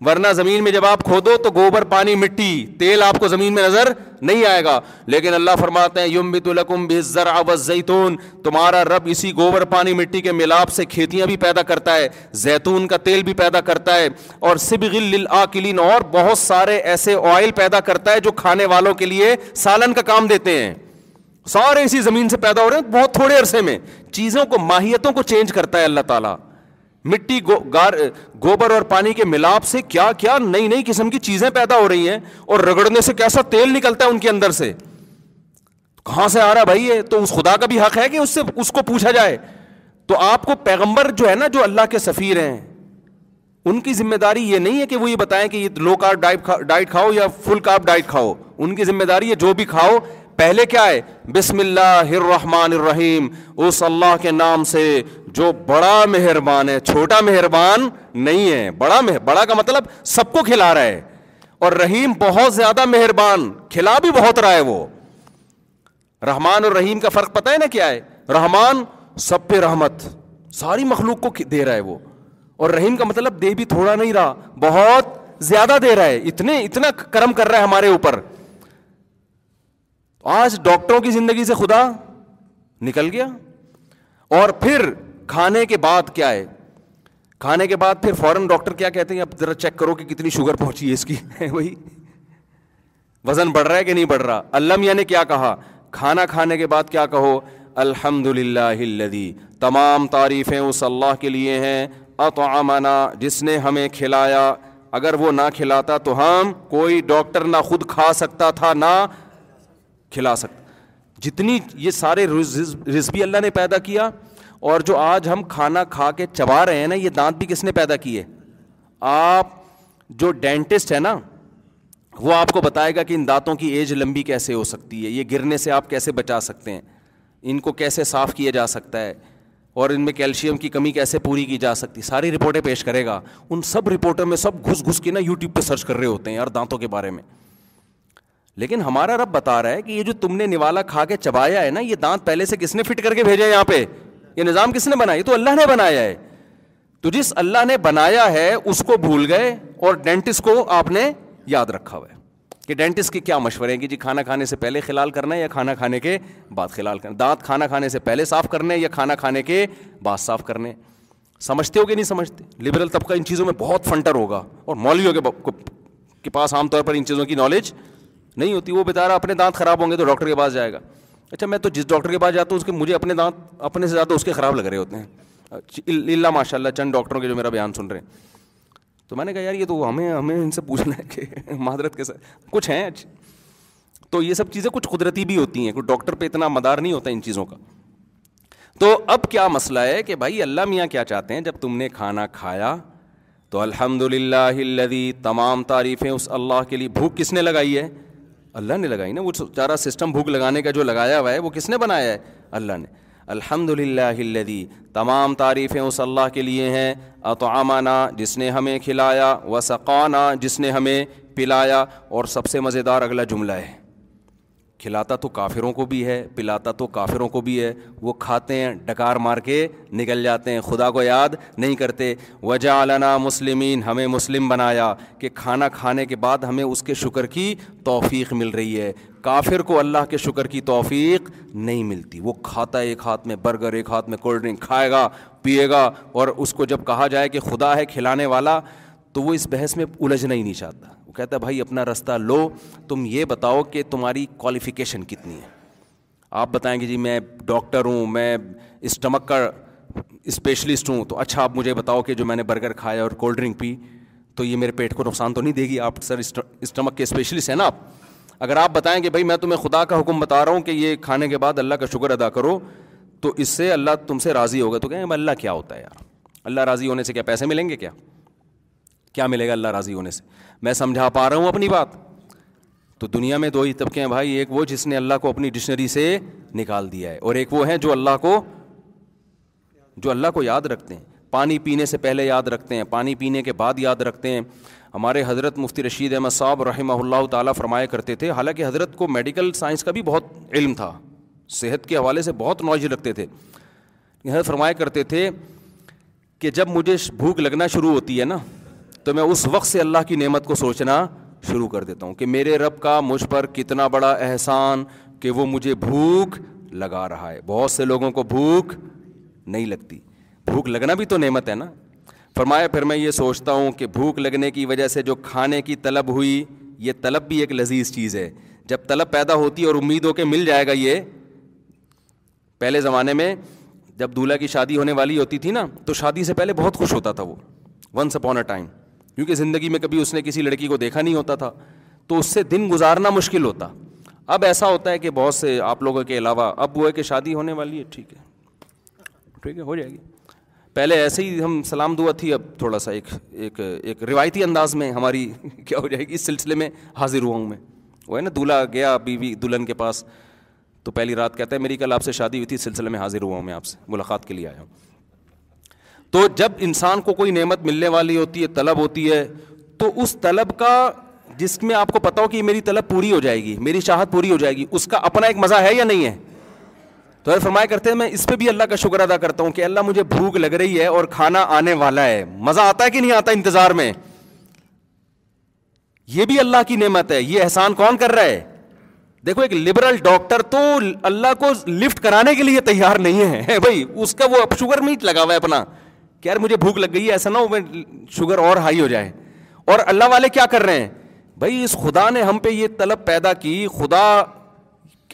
ورنہ زمین میں جب آپ کھودو تو گوبر, پانی, مٹی, تیل آپ کو زمین میں نظر نہیں آئے گا. لیکن اللہ فرماتے ہیں یمبت لکم بالزرع والزیتون, تمہارا رب اسی گوبر, پانی, مٹی کے ملاب سے کھیتیاں بھی پیدا کرتا ہے, زیتون کا تیل بھی پیدا کرتا ہے, اور سبغ للآکلین, اور بہت سارے ایسے آئل پیدا کرتا ہے جو کھانے والوں کے لیے سالن کا کام دیتے ہیں. سارے اسی زمین سے پیدا ہو رہے ہیں بہت تھوڑے عرصے میں. چیزوں کو, ماہیتوں کو چینج کرتا ہے اللہ تعالیٰ. مٹی, گوبر اور پانی کے ملاپ سے کیا کیا نئی نئی قسم کی چیزیں پیدا ہو رہی ہیں, اور رگڑنے سے کیسا تیل نکلتا ہے ان کے اندر سے. کہاں سے آ رہا بھائی یہ؟ تو اس خدا کا بھی حق ہے کہ اس سے, اس کو پوچھا جائے. تو آپ کو پیغمبر جو ہے نا, جو اللہ کے سفیر ہیں, ان کی ذمہ داری یہ نہیں ہے کہ وہ یہ بتائیں کہ یہ لو کارب ڈائٹ کھاؤ یا فل کارب ڈائٹ کھاؤ. ان کی ذمہ داری ہے جو بھی کھاؤ پہلے کیا ہے, بسم اللہ الرحمن الرحیم, اس اللہ کے نام سے جو بڑا مہربان ہے. چھوٹا مہربان نہیں ہے, بڑا کا مطلب سب کو کھلا رہا ہے, اور رحیم بہت زیادہ مہربان, کھلا بھی بہت رہا ہے وہ. رحمان اور رحیم کا فرق پتہ ہے نا کیا ہے؟ رحمان سب پہ رحمت, ساری مخلوق کو دے رہا ہے وہ, اور رحیم کا مطلب دے بھی تھوڑا نہیں رہا, بہت زیادہ دے رہا ہے, اتنا کرم کر رہا ہے ہمارے اوپر. آج ڈاکٹروں کی زندگی سے خدا نکل گیا. اور پھر کھانے کے بعد کیا ہے, کھانے کے بعد پھر فوراً ڈاکٹر کیا کہتے ہیں, اب ذرا چیک کرو کہ کتنی شوگر پہنچی ہے اس کی, وہی وزن بڑھ رہا ہے کہ نہیں بڑھ رہا. اللہ میاں نے کیا کہا, کھانا کھانے کے بعد کیا کہو, الحمدللہ الذی, تمام تعریفیں اس اللہ کے لیے ہیں, اطعمنا, جس نے ہمیں کھلایا. اگر وہ نہ کھلاتا تو ہم, کوئی ڈاکٹر نہ خود کھا سکتا تھا نہ کھلا سکتا. جتنی یہ سارے رزبی اللہ نے پیدا کیا, اور جو آج ہم کھانا کھا کے چبا رہے ہیں نا, یہ دانت بھی کس نے پیدا کیے؟ آپ جو ڈینٹسٹ ہے نا, وہ آپ کو بتائے گا کہ ان دانتوں کی ایج لمبی کیسے ہو سکتی ہے, یہ گرنے سے آپ کیسے بچا سکتے ہیں, ان کو کیسے صاف کیا جا سکتا ہے, اور ان میں کیلشیم کی کمی کیسے پوری کی جا سکتی. ساری رپورٹیں پیش کرے گا. ان سب رپورٹوں میں سب گھس گھس کے نا یوٹیوب پہ سرچ کر رہے ہوتے ہیں یار دانتوں کے بارے میں. لیکن ہمارا رب بتا رہا ہے کہ یہ جو تم نے نوالا کھا کے چبایا ہے نا, یہ دانت پہلے سے کس نے فٹ کر کے بھیجے یہاں پہ؟ یہ نظام کس نے بنایا؟ یہ تو اللہ نے بنایا ہے. تو جس اللہ نے بنایا ہے اس کو بھول گئے اور ڈینٹسٹ کو آپ نے یاد رکھا ہوا ہے کہ ڈینٹسٹ کی کیا مشورے ہیں کہ جی کھانا کھانے سے پہلے خلال کرنا ہے یا کھانا کھانے کے بعد خلال کرنا, دانت کھانا کھانے سے پہلے صاف کرنے یا کھانا کھانے کے بعد صاف کرنے. سمجھتے ہو کہ نہیں سمجھتے؟ لبرل طبقہ ان چیزوں میں بہت فنٹر ہوگا, اور مولویوں کے پاس عام طور پر ان چیزوں کی نالج نہیں ہوتی. وہ بیچارہ اپنے دانت خراب ہوں گے تو ڈاکٹر کے پاس جائے گا. اچھا میں تو جس ڈاکٹر کے پاس جاتا ہوں اس کے مجھے اپنے دانت اپنے سے زیادہ اس کے خراب لگ رہے ہوتے ہیں, اللہ ماشاء اللہ چند ڈاکٹروں کے جو میرا بیان سن رہے ہیں. تو میں نے کہا یار یہ تو ہمیں ان سے پوچھنا ہے کہ معذرت کے ساتھ کچھ ہیں. تو یہ سب چیزیں کچھ قدرتی بھی ہوتی ہیں, کوئی ڈاکٹر پہ اتنا مدار نہیں ہوتا ان چیزوں کا. تو اب کیا مسئلہ ہے کہ بھائی اللہ میاں کیا چاہتے ہیں؟ جب تم نے کھانا کھایا تو الحمدللہ الذی, تمام تعریفیں اس اللہ کے لیے. بھوک کس نے لگائی ہے؟ اللہ نے لگائی نا. وہ سارا سسٹم بھوک لگانے کا جو لگایا ہوا ہے وہ کس نے بنایا ہے؟ اللہ نے. الحمدللہ الذی, تمام تعریفیں اس اللہ کے لیے ہیں. اطعمنا, جس نے ہمیں کھلایا. وسقانا, جس نے ہمیں پلایا. اور سب سے مزیدار اگلا جملہ ہے, کھلاتا تو کافروں کو بھی ہے, پلاتا تو کافروں کو بھی ہے. وہ کھاتے ہیں, ڈکار مار کے نکل جاتے ہیں, خدا کو یاد نہیں کرتے. وجعلنا مسلمین, ہمیں مسلم بنایا کہ کھانا کھانے کے بعد ہمیں اس کے شکر کی توفیق مل رہی ہے. کافر کو اللہ کے شکر کی توفیق نہیں ملتی. وہ کھاتا ہے, ایک ہاتھ میں برگر ایک ہاتھ میں کولڈ ڈرنک کھائے گا پیے گا, اور اس کو جب کہا جائے کہ خدا ہے کھلانے والا تو وہ اس بحث میں الجھنا ہی نہیں چاہتا. وہ کہتا ہے بھائی اپنا راستہ لو, تم یہ بتاؤ کہ تمہاری کوالیفیکیشن کتنی ہے. آپ بتائیں گے جی میں ڈاکٹر ہوں, میں اسٹمک کا اسپیشلسٹ ہوں, تو اچھا آپ مجھے بتاؤ کہ جو میں نے برگر کھایا اور کولڈ ڈرنک پی تو یہ میرے پیٹ کو نقصان تو نہیں دے گی. آپ سر اسٹمک کے اسپیشلسٹ ہیں نا آپ. اگر آپ بتائیں کہ بھائی میں تمہیں خدا کا حکم بتا رہا ہوں کہ یہ کھانے کے بعد اللہ کا شکر ادا کرو تو اس سے اللہ تم سے راضی ہوگا, تو کہیں اللہ کیا ہوتا ہے یار, اللہ راضی ہونے سے کیا پیسے ملیں گے؟ کیا ملے گا اللہ راضی ہونے سے؟ میں سمجھا پا رہا ہوں اپنی بات؟ تو دنیا میں دو ہی طبقے ہیں بھائی, ایک وہ جس نے اللہ کو اپنی ڈکشنری سے نکال دیا ہے, اور ایک وہ ہیں جو اللہ کو یاد رکھتے ہیں. پانی پینے سے پہلے یاد رکھتے ہیں, پانی پینے کے بعد یاد رکھتے ہیں. ہمارے حضرت مفتی رشید احمد صاحب رحمہ اللہ تعالیٰ فرمایا کرتے تھے, حالانکہ حضرت کو میڈیکل سائنس کا بھی بہت علم تھا, صحت کے حوالے سے بہت نالج رکھتے تھے. حضرت فرمایا کرتے تھے کہ جب مجھے بھوک لگنا شروع ہوتی ہے نا تو میں اس وقت سے اللہ کی نعمت کو سوچنا شروع کر دیتا ہوں کہ میرے رب کا مجھ پر کتنا بڑا احسان کہ وہ مجھے بھوک لگا رہا ہے. بہت سے لوگوں کو بھوک نہیں لگتی, بھوک لگنا بھی تو نعمت ہے نا. فرمایا پھر میں یہ سوچتا ہوں کہ بھوک لگنے کی وجہ سے جو کھانے کی طلب ہوئی, یہ طلب بھی ایک لذیذ چیز ہے. جب طلب پیدا ہوتی ہے اور امید ہو کے مل جائے گا, یہ پہلے زمانے میں جب دولہا کی شادی ہونے والی ہوتی تھی نا تو شادی سے پہلے بہت خوش ہوتا تھا وہ, ونس اپون اے ٹائم, کیونکہ زندگی میں کبھی اس نے کسی لڑکی کو دیکھا نہیں ہوتا تھا تو اس سے دن گزارنا مشکل ہوتا. اب ایسا ہوتا ہے کہ بہت سے آپ لوگوں کے علاوہ اب وہ ہے کہ شادی ہونے والی ہے, ٹھیک ہے ہو جائے گی. پہلے ایسے ہی ہم سلام دعا تھی, اب تھوڑا سا ایک ایک ایک روایتی انداز میں ہماری کیا ہو جائے گی. اس سلسلے میں حاضر ہوا ہوں میں. وہ ہے نا دولہا گیا بیوی دلہن کے پاس تو پہلی رات کہتا ہے میری کل آپ سے شادی ہوئی تھی, اس سلسلے میں حاضر ہوا ہوں, میں آپ سے ملاقات کے لیے آیا ہوں. تو جب انسان کو کوئی نعمت ملنے والی ہوتی ہے, طلب ہوتی ہے, تو اس طلب کا جس میں آپ کو پتہ ہو کہ میری طلب پوری ہو جائے گی, میری چاہت پوری ہو جائے گی, اس کا اپنا ایک مزہ ہے یا نہیں ہے؟ تو فرمایا کرتے ہیں میں اس پہ بھی اللہ کا شکر ادا کرتا ہوں کہ اللہ مجھے بھوک لگ رہی ہے اور کھانا آنے والا ہے. مزہ آتا ہے کہ نہیں آتا انتظار میں؟ یہ بھی اللہ کی نعمت ہے. یہ احسان کون کر رہا ہے؟ دیکھو ایک لبرل ڈاکٹر تو اللہ کو لفٹ کرانے کے لیے تیار نہیں ہے بھائی, اس کا وہ شوگر میٹ لگا ہوا ہے اپنا کہ یار مجھے بھوک لگ گئی ہے, ایسا نہ ہو شوگر اور ہائی ہو جائے. اور اللہ والے کیا کر رہے ہیں بھائی, اس خدا نے ہم پہ یہ طلب پیدا کی, خدا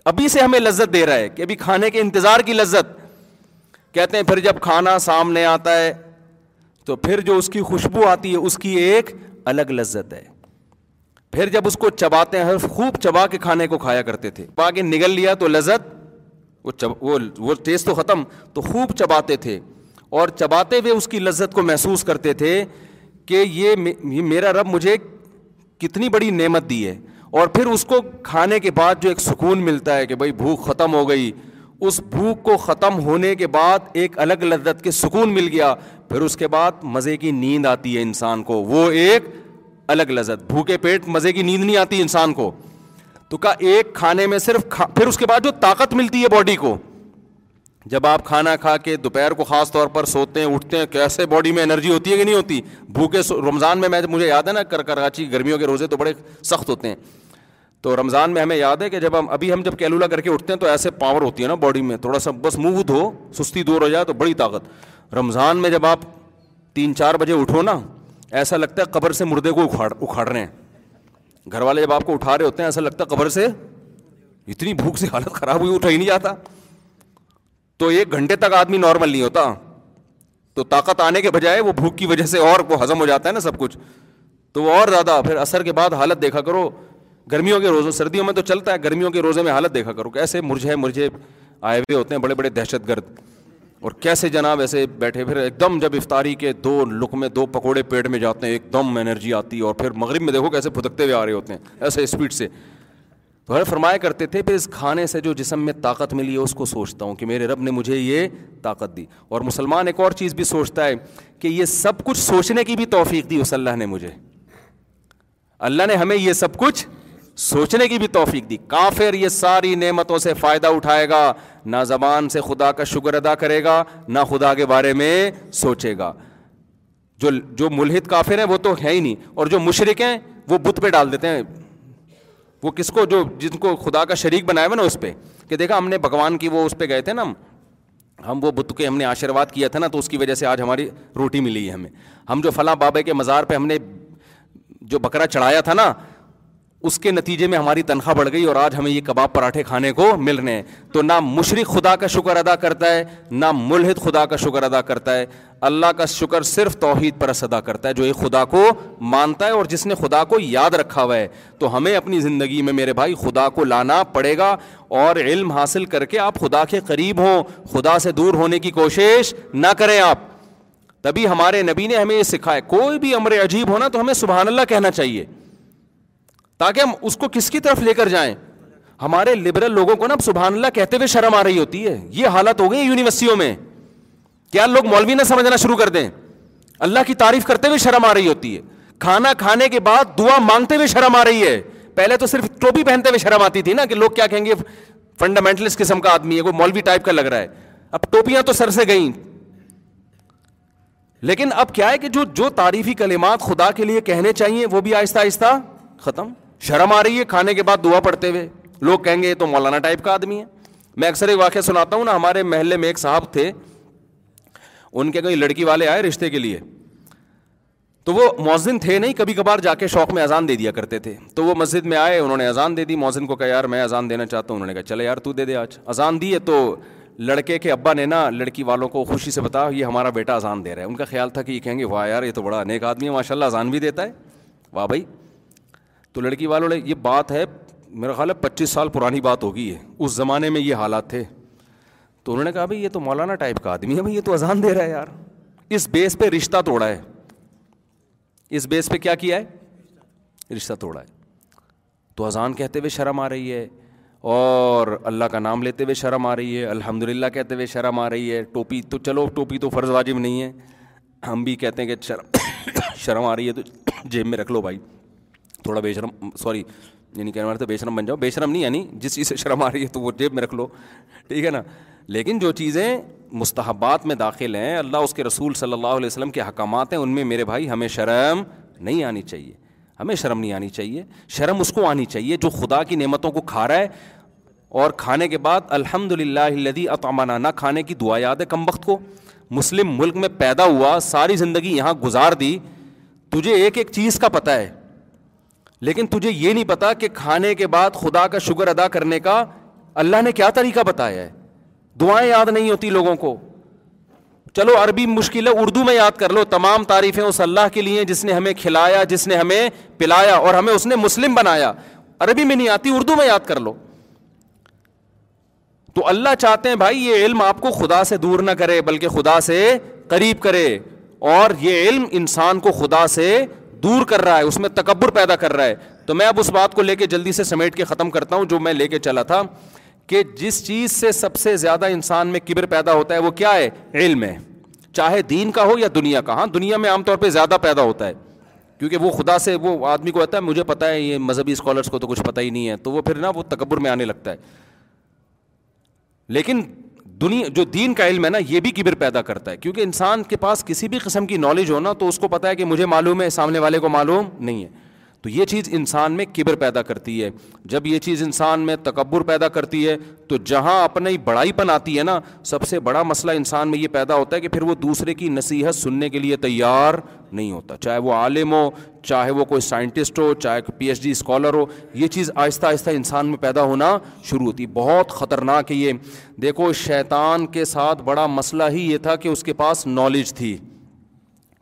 ابھی سے ہمیں لذت دے رہا ہے کہ ابھی کھانے کے انتظار کی لذت. کہتے ہیں پھر جب کھانا سامنے آتا ہے تو پھر جو اس کی خوشبو آتی ہے اس کی ایک الگ لذت ہے. پھر جب اس کو چباتے ہیں, خوب چبا کے کھانے کو کھایا کرتے تھے, چبا کے نگل لیا تو لذت وہ ٹیسٹ تو ختم. تو خوب چباتے تھے اور چباتے ہوئے اس کی لذت کو محسوس کرتے تھے کہ یہ میرا رب مجھے کتنی بڑی نعمت دی ہے. اور پھر اس کو کھانے کے بعد جو ایک سکون ملتا ہے کہ بھائی بھوک ختم ہو گئی, اس بھوک کو ختم ہونے کے بعد ایک الگ لذت کے سکون مل گیا. پھر اس کے بعد مزے کی نیند آتی ہے انسان کو, وہ ایک الگ لذت. بھوکے پیٹ مزے کی نیند نہیں آتی انسان کو. تو کا ایک کھانے میں صرف پھر اس کے بعد جو طاقت ملتی ہے باڈی کو, جب آپ کھانا کھا کے دوپہر کو خاص طور پر سوتے ہیں اٹھتے ہیں کیسے باڈی میں انرجی ہوتی ہے کہ نہیں ہوتی؟ بھوکے رمضان میں مجھے یاد ہے نا کراچی گرمیوں کے روزے تو بڑے سخت ہوتے ہیں، تو رمضان میں ہمیں یاد ہے کہ جب ہم جب کیلولہ کر کے اٹھتے ہیں تو ایسے پاور ہوتی ہے نا باڈی میں، تھوڑا سا بس منہ دھو سستی دور ہو جائے تو بڑی طاقت. رمضان میں جب آپ 3-4 بجے اٹھو نا، ایسا لگتا ہے قبر سے مردے کو اکھاڑ رہے ہیں. گھر والے جب آپ کو اٹھا رہے ہوتے ہیں ایسا لگتا ہے قبر سے، اتنی بھوک سے حالت خراب ہوئی، اٹھا ہی نہیں جاتا. تو 1 گھنٹے تک آدمی نارمل نہیں ہوتا، تو طاقت آنے کے بجائے وہ بھوک کی وجہ سے اور وہ ہضم ہو جاتا ہے نا سب کچھ، تو وہ اور زیادہ. پھر عصر کے بعد حالت دیکھا کرو، گرمیوں کے روزوں، سردیوں میں تو چلتا ہے، گرمیوں کے روزے میں حالت دیکھا کرو کیسے مرجھے آئے ہوئے ہوتے ہیں، بڑے بڑے دہشت گرد، اور کیسے جناب ایسے بیٹھے. پھر ایک دم جب افطاری کے 2 لقمے 2 پکوڑے پیٹ میں جاتے ہیں، ایک دم انرجی آتی ہے. اور پھر مغرب میں دیکھو کیسے پھدکتے ہوئے آ رہے ہوتے ہیں ایسے اسپیڈ سے. تو فرمایا کرتے تھے پھر اس کھانے سے جو جسم میں طاقت ملی ہے اس کو سوچتا ہوں کہ میرے رب نے مجھے یہ طاقت دی. اور مسلمان ایک اور چیز بھی سوچتا ہے کہ یہ سب کچھ سوچنے کی بھی توفیق دی اس اللہ نے مجھے، اللہ نے ہمیں یہ سب کچھ سوچنے کی بھی توفیق دی. کافر یہ ساری نعمتوں سے فائدہ اٹھائے گا، نہ زبان سے خدا کا شکر ادا کرے گا، نہ خدا کے بارے میں سوچے گا. جو ملحد کافر ہیں وہ تو ہے ہی نہیں، اور جو مشرک ہیں وہ بت پہ ڈال دیتے ہیں، وہ کس کو، جو جن کو خدا کا شریک بنایا ہوا نا اس پہ، کہ دیکھا ہم نے بھگوان کی وہ اس پہ گئے تھے نا، ہم وہ بت کے ہم نے آشیرواد کیا تھا نا، تو اس کی وجہ سے آج ہماری روٹی ملی ہے ہمیں. ہم جو فلاں بابے کے مزار پہ ہم نے جو بکرا چڑھایا تھا نا، اس کے نتیجے میں ہماری تنخواہ بڑھ گئی اور آج ہمیں یہ کباب پراٹھے کھانے کو مل رہے ہیں. تو نہ مشرک خدا کا شکر ادا کرتا ہے، نہ ملحد خدا کا شکر ادا کرتا ہے. اللہ کا شکر صرف توحید پرست ادا کرتا ہے جو ایک خدا کو مانتا ہے اور جس نے خدا کو یاد رکھا ہوا ہے. تو ہمیں اپنی زندگی میں میرے بھائی خدا کو لانا پڑے گا، اور علم حاصل کر کے آپ خدا کے قریب ہوں، خدا سے دور ہونے کی کوشش نہ کریں آپ. تبھی ہمارے نبی نے ہمیں یہ سکھایا، کوئی بھی امر عجیب ہونا تو ہمیں سبحان اللہ کہنا چاہیے، تاکہ ہم اس کو کس کی طرف لے کر جائیں. ہمارے لبرل لوگوں کو نا اب سبحان اللہ کہتے ہوئے شرم آ رہی ہوتی ہے، یہ حالت ہو گئی یونیورسٹیوں میں. کیا لوگ مولوی نہ سمجھنا شروع کر دیں، اللہ کی تعریف کرتے ہوئے شرم آ رہی ہوتی ہے، کھانا کھانے کے بعد دعا مانگتے ہوئے شرم آ رہی ہے. پہلے تو صرف ٹوپی پہنتے ہوئے شرم آتی تھی نا، کہ لوگ کیا کہیں گے، فنڈامنٹلسٹ قسم کا آدمی ہے، کوئی مولوی ٹائپ کا لگ رہا ہے. اب ٹوپیاں تو سر سے گئیں، لیکن اب کیا ہے کہ جو تعریفی کلمات خدا کے لیے کہنے چاہیے وہ بھی آہستہ آہستہ ختم. شرم آ رہی ہے کھانے کے بعد دعا پڑھتے ہوئے، لوگ کہیں گے یہ تو مولانا ٹائپ کا آدمی ہے. میں اکثر ایک واقعہ سناتا ہوں نا، ہمارے محلے میں ایک صاحب تھے، ان کے کوئی لڑکی والے آئے رشتے کے لیے، تو وہ مؤذن تھے نہیں، کبھی کبھار جا کے شوق میں اذان دے دیا کرتے تھے. تو وہ مسجد میں آئے، انہوں نے اذان دے دی، مؤذن کو کہا یار میں اذان دینا چاہتا ہوں، انہوں نے کہا چلے یار تو دے دے آج. اذان دی ہے تو لڑکے کے ابا نے نا لڑکی والوں کو خوشی سے بتایا یہ ہمارا بیٹا اذان دے رہا ہے. ان کا خیال تھا کہ یہ کہیں گے واہ یار یہ تو بڑا نیک آدمی ہے، ماشاء اللہ اذان بھی دیتا ہے، واہ بھائی. تو لڑکی والوں نے، یہ بات ہے میرا خیال ہے 25 سال پرانی بات ہوگی ہے، اس زمانے میں یہ حالات تھے. تو انہوں نے کہا بھائی یہ تو مولانا ٹائپ کا آدمی ہے، بھائی یہ تو اذان دے رہا ہے یار. اس بیس پہ رشتہ توڑا ہے، اس بیس پہ کیا کیا ہے، رشتہ توڑا ہے. تو اذان کہتے ہوئے شرم آ رہی ہے، اور اللہ کا نام لیتے ہوئے شرم آ رہی ہے، الحمدللہ کہتے ہوئے شرم آ رہی ہے. ٹوپی تو چلو، ٹوپی تو فرض واجب نہیں ہے، ہم بھی کہتے ہیں کہ شرم آ رہی ہے تو جیب میں رکھ لو بھائی، تھوڑا بے شرم، سوری یعنی کہنا تھا بے شرم بن جاؤ، بے شرم نہیں یعنی جس چیز سے شرم آ رہی ہے تو وہ جیب میں رکھ لو، ٹھیک ہے نا. لیکن جو چیزیں مستحبات میں داخل ہیں، اللہ اس کے رسول صلی اللہ علیہ وسلم کے احکامات ہیں، ان میں میرے بھائی ہمیں شرم نہیں آنی چاہیے، ہمیں شرم نہیں آنی چاہیے. شرم اس کو آنی چاہیے جو خدا کی نعمتوں کو کھا رہا ہے، اور کھانے کے بعد الحمدللہ الذی اطعمنا، نہ کھانے کی دعا یاد ہے کم وقت کو. مسلم ملک میں پیدا ہوا، ساری زندگی یہاں گزار دی، تجھے ایک ایک چیز کا پتہ ہے، لیکن تجھے یہ نہیں پتا کہ کھانے کے بعد خدا کا شکر ادا کرنے کا اللہ نے کیا طریقہ بتایا ہے. دعائیں یاد نہیں ہوتی لوگوں کو، چلو عربی مشکل ہے اردو میں یاد کر لو. تمام تعریفیں اس اللہ کے لیے جس نے ہمیں کھلایا، جس نے ہمیں پلایا، اور ہمیں اس نے مسلم بنایا. عربی میں نہیں آتی، اردو میں یاد کر لو. تو اللہ چاہتے ہیں بھائی یہ علم آپ کو خدا سے دور نہ کرے بلکہ خدا سے قریب کرے، اور یہ علم انسان کو خدا سے دور کر رہا ہے، اس میں تکبر پیدا کر رہا ہے. تو میں اب اس بات کو لے کے جلدی سے سمیٹ کے ختم کرتا ہوں جو میں لے کے چلا تھا، کہ جس چیز سے سب سے زیادہ انسان میں کبر پیدا ہوتا ہے وہ کیا ہے، علم ہے. چاہے دین کا ہو یا دنیا کا. ہاں دنیا میں عام طور پہ زیادہ پیدا ہوتا ہے، کیونکہ وہ خدا سے، وہ آدمی کو کہتا ہے مجھے پتہ ہے، یہ مذہبی اسکالرس کو تو کچھ پتہ ہی نہیں ہے، تو وہ پھر نا وہ تکبر میں آنے لگتا ہے. لیکن دنیا جو دین کا علم ہے نا یہ بھی کبر پیدا کرتا ہے, کیونکہ انسان کے پاس کسی بھی قسم کی نالج ہونا تو اس کو پتہ ہے کہ مجھے معلوم ہے, سامنے والے کو معلوم نہیں ہے. تو یہ چیز انسان میں کبر پیدا کرتی ہے. جب یہ چیز انسان میں تکبر پیدا کرتی ہے تو جہاں اپنی بڑائی پن آتی ہے نا, سب سے بڑا مسئلہ انسان میں یہ پیدا ہوتا ہے کہ پھر وہ دوسرے کی نصیحت سننے کے لیے تیار نہیں ہوتا, چاہے وہ عالم ہو, چاہے وہ کوئی سائنٹسٹ ہو, چاہے پی ایچ ڈی اسکالر ہو. یہ چیز آہستہ آہستہ انسان میں پیدا ہونا شروع ہوتی, بہت خطرناک ہے یہ. دیکھو شیطان کے ساتھ بڑا مسئلہ ہی یہ تھا کہ اس کے پاس نالج تھی.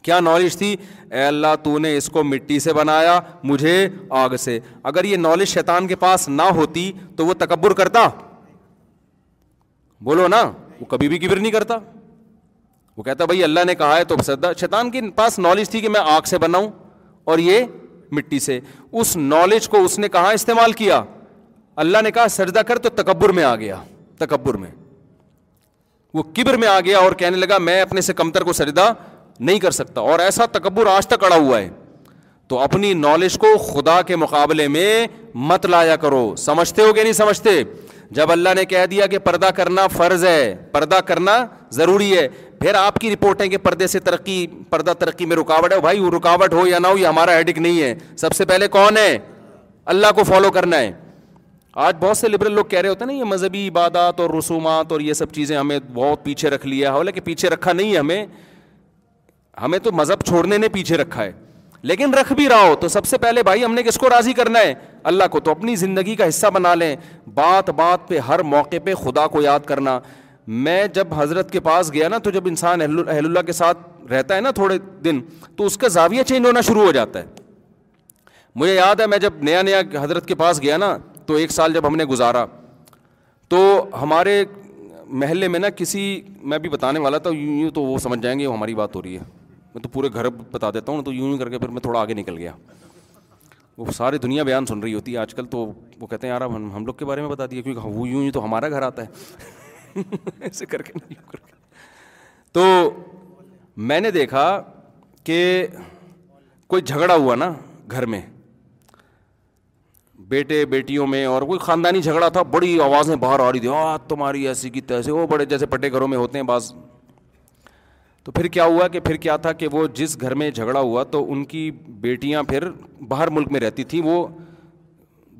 کیا نالج تھی؟ اے اللہ تو نے اس کو مٹی سے بنایا, مجھے آگ سے. اگر یہ نالج شیطان کے پاس نہ ہوتی تو وہ تکبر کرتا؟ بولو نا, وہ کبھی بھی کبر نہیں کرتا. وہ کہتا بھائی اللہ نے کہا ہے تو سدا. شیطان کے پاس نالج تھی کہ میں آگ سے بناؤں اور یہ مٹی سے. اس نالج کو اس نے کہاں استعمال کیا؟ اللہ نے کہا سجدہ کر, تو تکبر میں آ گیا. تکبر میں وہ کبر میں آ گیا اور کہنے لگا میں اپنے سے کمتر کو سجدہ نہیں کر سکتا, اور ایسا تکبر آج تک اڑا ہوا ہے. تو اپنی نالج کو خدا کے مقابلے میں مت لایا کرو. سمجھتے ہو کہ نہیں سمجھتے؟ جب اللہ نے کہہ دیا کہ پردہ کرنا فرض ہے, پردہ کرنا ضروری ہے, پھر آپ کی رپورٹیں کہ پردے سے ترقی, پردہ ترقی میں رکاوٹ ہے. بھائی وہ رکاوٹ ہو یا نہ ہو یہ ہمارا ہیڈک نہیں ہے, سب سے پہلے کون ہے؟ اللہ کو فالو کرنا ہے. آج بہت سے لبرل لوگ کہہ رہے ہوتے ہیں نا یہ مذہبی عبادات اور رسومات اور یہ سب چیزیں ہمیں بہت پیچھے رکھ لیا, حالانکہ پیچھے رکھا نہیں ہے ہمیں, ہمیں تو مذہب چھوڑنے نے پیچھے رکھا ہے. لیکن رکھ بھی رہا ہو تو سب سے پہلے بھائی ہم نے کس کو راضی کرنا ہے؟ اللہ کو. تو اپنی زندگی کا حصہ بنا لیں. بات بات پہ ہر موقع پہ خدا کو یاد کرنا. میں جب حضرت کے پاس گیا نا, تو جب انسان اہل اللہ کے ساتھ رہتا ہے نا تھوڑے دن, تو اس کا زاویہ چینج ہونا شروع ہو جاتا ہے. مجھے یاد ہے میں جب نیا نیا حضرت کے پاس گیا نا, تو ایک سال جب ہم نے گزارا تو ہمارے محلے میں نا کسی, میں بھی بتانے والا تھا یوں تو وہ سمجھ جائیں گے وہ ہماری بات ہو رہی ہے, میں تو پورے گھر بتا دیتا ہوں. تو یوں کر کے پھر میں تھوڑا آگے نکل گیا. وہ ساری دنیا بیان سن رہی ہوتی ہے آج کل, تو وہ کہتے ہیں یار اب ہم لوگ کے بارے میں بتا دیے, کیونکہ وہ یوں تو ہمارا گھر آتا ہے ایسے کر کے نہیں کر کے. تو میں نے دیکھا کہ کوئی جھگڑا ہوا نا گھر میں, بیٹے بیٹیوں میں, اور کوئی خاندانی جھگڑا تھا. بڑی آوازیں باہر آ رہی تھیں, تمہاری ایسی کی تیسے, وہ بڑے جیسے پٹے گھروں میں ہوتے ہیں بعض. تو پھر کیا ہوا کہ پھر کیا تھا کہ وہ جس گھر میں جھگڑا ہوا تو ان کی بیٹیاں پھر باہر ملک میں رہتی تھیں, وہ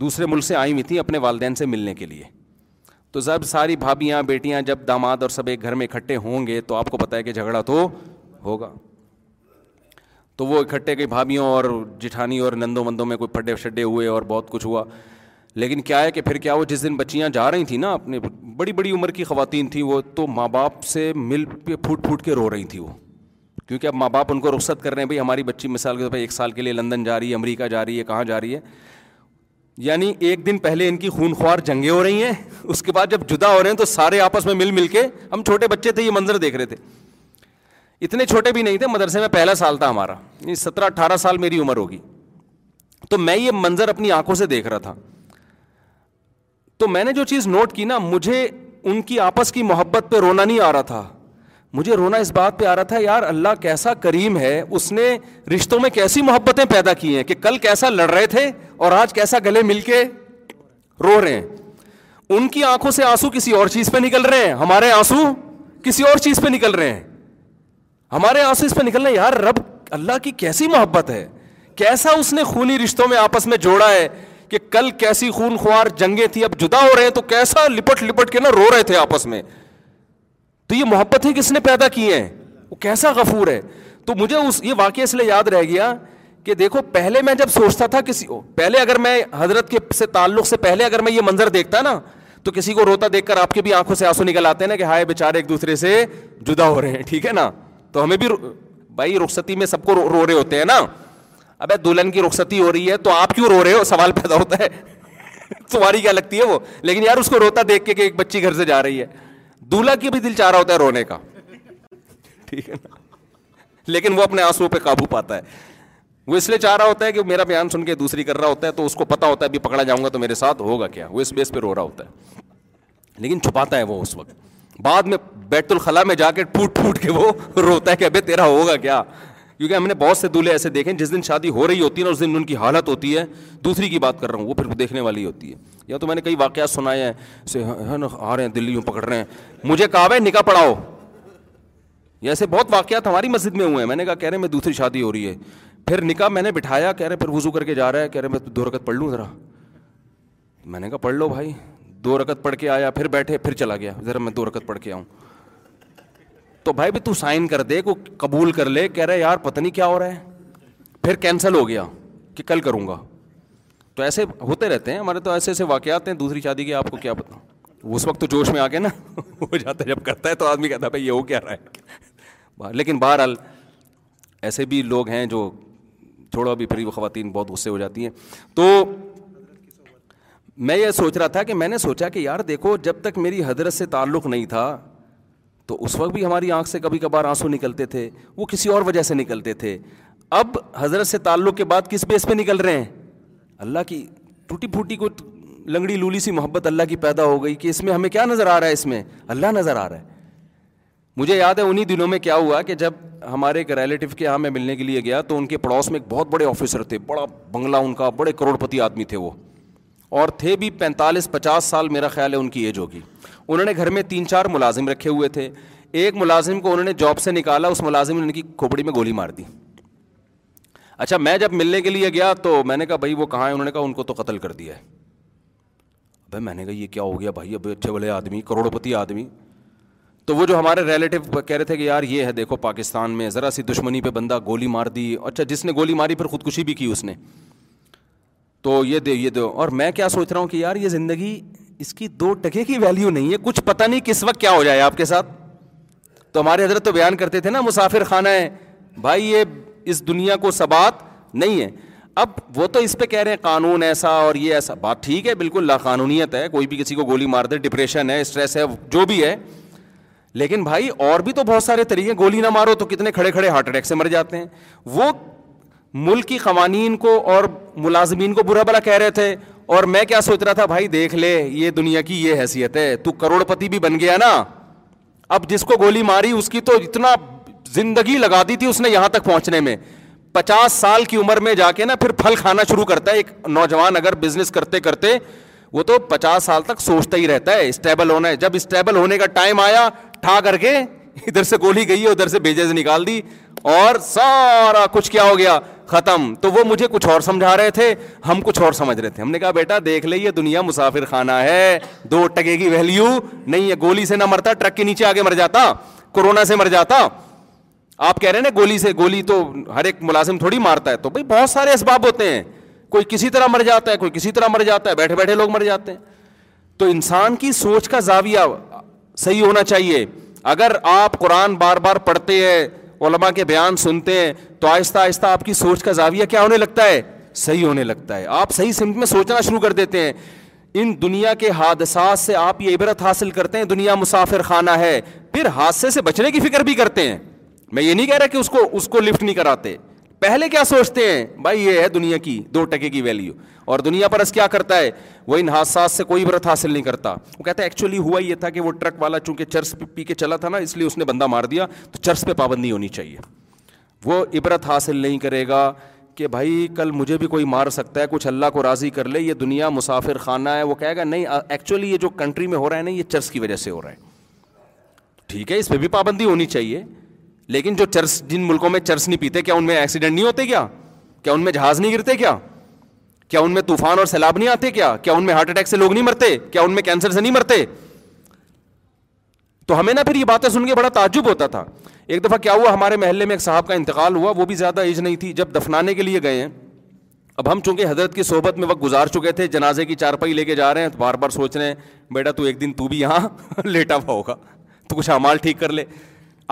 دوسرے ملک سے آئی ہوئی تھیں اپنے والدین سے ملنے کے لیے. تو جب ساری بھابھیاں بیٹیاں جب داماد اور سب ایک گھر میں اکٹھے ہوں گے تو آپ کو پتہ ہے کہ جھگڑا تو ہوگا. تو وہ اکٹھے گئی بھابھیوں اور جٹھانی اور نندوں مندوں میں کوئی پھڈے شڈے ہوئے اور بہت کچھ ہوا. لیکن کیا ہے کہ پھر کیا وہ جس دن بچیاں جا رہی تھیں نا, اپنے بڑی بڑی عمر کی خواتین تھیں وہ, تو ماں باپ سے مل پہ پھوٹ پھوٹ کے رو رہی تھیں وہ, کیونکہ اب ماں باپ ان کو رخصت کر رہے ہیں, بھائی ہماری بچی مثال کے طور پر 1 سال کے لیے لندن جا رہی ہے, امریکہ جا رہی ہے, کہاں جا رہی ہے. یعنی 1 دن پہلے ان کی خونخوار جنگیں ہو رہی ہیں, اس کے بعد جب جدا ہو رہے ہیں تو سارے آپس میں مل مل کے, ہم چھوٹے بچے تھے یہ منظر دیکھ رہے تھے, اتنے چھوٹے بھی نہیں تھے, مدرسے میں پہلا سال تھا ہمارا, 17-18 سال میری عمر ہوگی. تو میں یہ منظر اپنی آنکھوں سے دیکھ رہا تھا. تو میں نے جو چیز نوٹ کی نا, مجھے ان کی آپس کی محبت پہ رونا نہیں آ رہا تھا, مجھے رونا اس بات پہ آ رہا تھا یار اللہ کیسا کریم ہے, اس نے رشتوں میں کیسی محبتیں پیدا کی ہیں کہ کل کیسا لڑ رہے تھے اور آج کیسا گلے مل کے رو رہے ہیں. ان کی آنکھوں سے آنسو کسی اور چیز پہ نکل رہے ہیں, ہمارے آنسو کسی اور چیز پہ نکل رہے ہیں, ہمارے آنسو اس پہ نکل رہے ہیں. یار رب اللہ کی کیسی محبت ہے, کیسا اس نے خونی رشتوں میں آپس میں جوڑا ہے کہ کل کیسی خون خوار جنگیں تھی, اب جدا ہو رہے ہیں تو کیسا لپٹ لپٹ کے نا رو رہے تھے آپس میں. تو یہ محبتیں کس نے پیدا کی ہیں, وہ کیسا غفور ہے. تو مجھے اس یہ واقعہ اس لیے یاد رہ گیا کہ دیکھو پہلے میں جب سوچتا تھا کسی, پہلے اگر میں حضرت کے سے تعلق سے پہلے اگر میں یہ منظر دیکھتا نا, تو کسی کو روتا دیکھ کر آپ کے بھی آنکھوں سے آنسو نکل آتے ہیں نا کہ ہائے بیچارے ایک دوسرے سے جدا ہو رہے ہیں, ٹھیک ہے نا. تو ہمیں بھی بھائی رخصتی میں سب کو رو رہے ہوتے ہیں نا, ابے دلہن کی رخصتی ہو رہی ہے تو آپ کیوں رو رہے ہو سوال پیدا ہوتا ہے تمہاری کیا لگتی ہے وہ. لیکن یار اس کو روتا دیکھ کے کہ ایک بچی گھر سے جا رہی ہے, دولہا کی بھی دل چاہ رہا ہوتا ہے رونے کا, ٹھیک ہے نا, لیکن وہ اپنے آنسو پہ قابو پاتا ہے. وہ اس لیے چاہ رہا ہوتا ہے کہ میرا بیان سن کے دوسری کر رہا ہوتا ہے, تو اس کو پتا ہوتا ہے ابھی پکڑا جاؤں گا تو میرے ساتھ ہوگا کیا, وہ اس بیس پہ رو رہا ہوتا ہے, لیکن چھپاتا ہے وہ اس وقت. بعد میں بیت الخلاء میں جا کے پھوٹ پھوٹ کے وہ روتا ہے کہ ابے تیرا ہوگا کیا, کیونکہ ہم نے بہت سے دولہے ایسے دیکھے جس دن شادی ہو رہی ہوتی ہے نا اس دن ان کی حالت ہوتی ہے, دوسری کی بات کر رہا ہوں, وہ پھر دیکھنے والی ہوتی ہے. یا تو میں نے کئی واقعات سنائے ہیں, اسے آ رہے ہیں دلیوں پکڑ رہے ہیں, مجھے کہا ہے نکاح پڑھاؤ. ایسے بہت واقعات ہماری مسجد میں ہوئے ہیں. میں نے کہا کہہ رہے میں دوسری شادی ہو رہی ہے, پھر نکاح میں نے بٹھایا, کہہ رہے پھر وضو کر کے جا رہا ہے, کہہ رہے میں دو رکعت پڑھ لوں ذرا. میں نے کہا پڑھ لو بھائی, دو رکعت پڑھ کے آیا, پھر بیٹھے, پھر چلا گیا, ذرا میں دو رکعت پڑھ کے آؤں. تو بھائی بھی تو سائن کر دے, کوئی قبول کر لے. کہہ رہے یار پتہ نہیں کیا ہو رہا ہے, پھر کینسل ہو گیا کہ کل کروں گا. تو ایسے ہوتے رہتے ہیں ہمارے, تو ایسے ایسے واقعات ہیں دوسری شادی کے. آپ کو کیا پتا, اس وقت تو جوش میں آ کے نا ہو جاتا ہے, جب کرتا ہے تو آدمی کہتا ہے بھائی یہ ہو کیا رہا ہے. لیکن بہرحال ایسے بھی لوگ ہیں جو تھوڑا بھی پھر خواتین بہت غصے ہو جاتی ہیں. تو میں یہ سوچ رہا تھا کہ میں نے سوچا کہ یار دیکھو جب تک میری حضرت سے تعلق نہیں تھا تو اس وقت بھی ہماری آنکھ سے کبھی کبھار آنسو نکلتے تھے, وہ کسی اور وجہ سے نکلتے تھے. اب حضرت سے تعلق کے بعد کس بیس پہ نکل رہے ہیں؟ اللہ کی ٹوٹی پھوٹی کو لنگڑی لولی سی محبت اللہ کی پیدا ہو گئی کہ اس میں ہمیں کیا نظر آ رہا ہے, اس میں اللہ نظر آ رہا ہے. مجھے یاد ہے انہی دنوں میں کیا ہوا کہ جب ہمارے ایک ریلیٹیو کے یہاں میں ملنے کے لیے گیا تو ان کے پڑوس میں ایک بہت بڑے آفیسر تھے, بڑا بنگلہ ان کا, بڑے کروڑ پتی آدمی تھے وہ, اور تھے بھی 45-50 سال میرا خیال ہے ان کی ایج ہوگی. انہوں نے گھر میں 3-4 ملازم رکھے ہوئے تھے. ایک ملازم کو انہوں نے جاب سے نکالا, اس ملازم نے ان کی کھوپڑی میں گولی مار دی. اچھا میں جب ملنے کے لیے گیا تو میں نے کہا بھائی وہ کہاں ہے؟ انہوں نے کہا ان کو تو قتل کر دیا ہے. بھائی میں نے کہا یہ کیا ہو گیا بھائی, اب اچھے بھلے آدمی, کروڑ پتی آدمی. تو وہ جو ہمارے ریلیٹیو کہہ رہے تھے کہ یار یہ ہے دیکھو پاکستان میں ذرا سی دشمنی پہ بندہ گولی مار دی, اچھا جس نے گولی ماری پھر خودکشی بھی کی اس نے, تو یہ دو. اور میں کیا سوچ رہا ہوں کہ یار یہ زندگی اس کی 2 ٹکے کی ویلیو نہیں ہے, کچھ پتہ نہیں کس وقت کیا ہو جائے آپ کے ساتھ. تو ہمارے حضرت تو بیان کرتے تھے نا مسافر خانہ ہے بھائی, یہ اس دنیا کو ثبات نہیں ہے. اب وہ تو اس پہ کہہ رہے ہیں قانون ایسا اور یہ ایسا, بات ٹھیک ہے بالکل لا قانونیت ہے, کوئی بھی کسی کو گولی مار دے, ڈپریشن ہے, اسٹریس ہے, جو بھی ہے. لیکن بھائی اور بھی تو بہت سارے طریقے, گولی نہ مارو تو کتنے کھڑے کھڑے ہارٹ اٹیک سے مر جاتے ہیں. وہ ملک کی قوانین کو اور ملازمین کو برا بھلا کہہ رہے تھے, اور میں کیا سوچ رہا تھا بھائی دیکھ لے یہ دنیا کی یہ حیثیت ہے, تو کروڑ پتی بھی بن گیا نا. اب جس کو گولی ماری اس کی تو اتنا زندگی لگا دی تھی اس نے یہاں تک پہنچنے میں, 50 سال کی عمر میں جا کے نا پھر پھل کھانا شروع کرتا ہے. ایک نوجوان اگر بزنس کرتے کرتے وہ تو 50 سال تک سوچتا ہی رہتا ہے اسٹیبل ہونا ہے. جب اسٹیبل ہونے کا ٹائم آیا ٹھا کر کے ادھر سے گولی گئی ہے, ادھر سے بیجے سے نکال دی, اور سارا کچھ کیا ہو گیا ختم. تو وہ مجھے کچھ اور سمجھا رہے تھے, ہم کچھ اور سمجھ رہے تھے. ہم نے کہا بیٹا دیکھ لے یہ دنیا مسافر خانہ ہے, 2 ٹکے کی ویلیو نہیں ہے. گولی سے نہ مرتا, ٹرک کے نیچے آگے مر جاتا, کورونا سے مر جاتا. آپ کہہ رہے ہیں نا گولی سے, گولی تو ہر ایک ملازم تھوڑی مارتا ہے. تو بھائی بہت سارے اسباب ہوتے ہیں, کوئی کسی طرح مر جاتا ہے, کوئی کسی طرح مر جاتا ہے, بیٹھے بیٹھے لوگ مر جاتے ہیں. تو انسان کی سوچ کا زاویہ صحیح ہونا چاہیے. اگر آپ قرآن بار بار پڑھتے ہیں, علماء کے بیان سنتے ہیں, تو آہستہ آہستہ آپ کی سوچ کا زاویہ کیا ہونے لگتا ہے, صحیح ہونے لگتا ہے. آپ صحیح سمت میں سوچنا شروع کر دیتے ہیں. ان دنیا کے حادثات سے آپ یہ عبرت حاصل کرتے ہیں دنیا مسافر خانہ ہے, پھر حادثے سے بچنے کی فکر بھی کرتے ہیں. میں یہ نہیں کہہ رہا کہ اس کو لفٹ نہیں کراتے. پہلے کیا سوچتے ہیں بھائی یہ ہے دنیا کی 2 ٹکے کی ویلیو, اور دنیا پرست کیا کرتا ہے, وہ ان حادثات سے کوئی عبرت حاصل نہیں کرتا. وہ کہتا ہے ایکچولی ہوا یہ تھا کہ وہ ٹرک والا چونکہ چرس پی کے چلا تھا نا اس لیے اس نے بندہ مار دیا, تو چرس پہ پابندی ہونی چاہیے. وہ عبرت حاصل نہیں کرے گا کہ بھائی کل مجھے بھی کوئی مار سکتا ہے, کچھ اللہ کو راضی کر لے, یہ دنیا مسافر خانہ ہے. وہ کہے گا نہیں ایکچولی یہ جو کنٹری میں ہو رہا ہے نا یہ چرس کی وجہ سے ہو رہا ہے, ٹھیک ہے اس پہ بھی پابندی ہونی چاہیے. لیکن جو چرس, جن ملکوں میں چرس نہیں پیتے, کیا ان میں ایکسیڈنٹ نہیں ہوتے؟ کیا ان میں جہاز نہیں گرتے؟ کیا ان میں طوفان اور سیلاب نہیں آتے؟ کیا ان میں ہارٹ اٹیک سے لوگ نہیں مرتے؟ کیا ان میں کینسر سے نہیں مرتے؟ تو ہمیں نا پھر یہ باتیں سن کے بڑا تعجب ہوتا تھا. ایک دفعہ کیا ہوا, ہمارے محلے میں ایک صاحب کا انتقال ہوا, وہ بھی زیادہ ایج نہیں تھی. جب دفنانے کے لیے گئے ہیں, اب ہم چونکہ حضرت کی صحبت میں وقت گزار چکے تھے, جنازے کی چارپائی لے کے جا رہے ہیں تو بار بار سوچ رہے ہیں بیٹا تو ایک دن تو بھی یہاں لیٹا ہوا ہوگا, تو کچھ اعمال ٹھیک کر لے.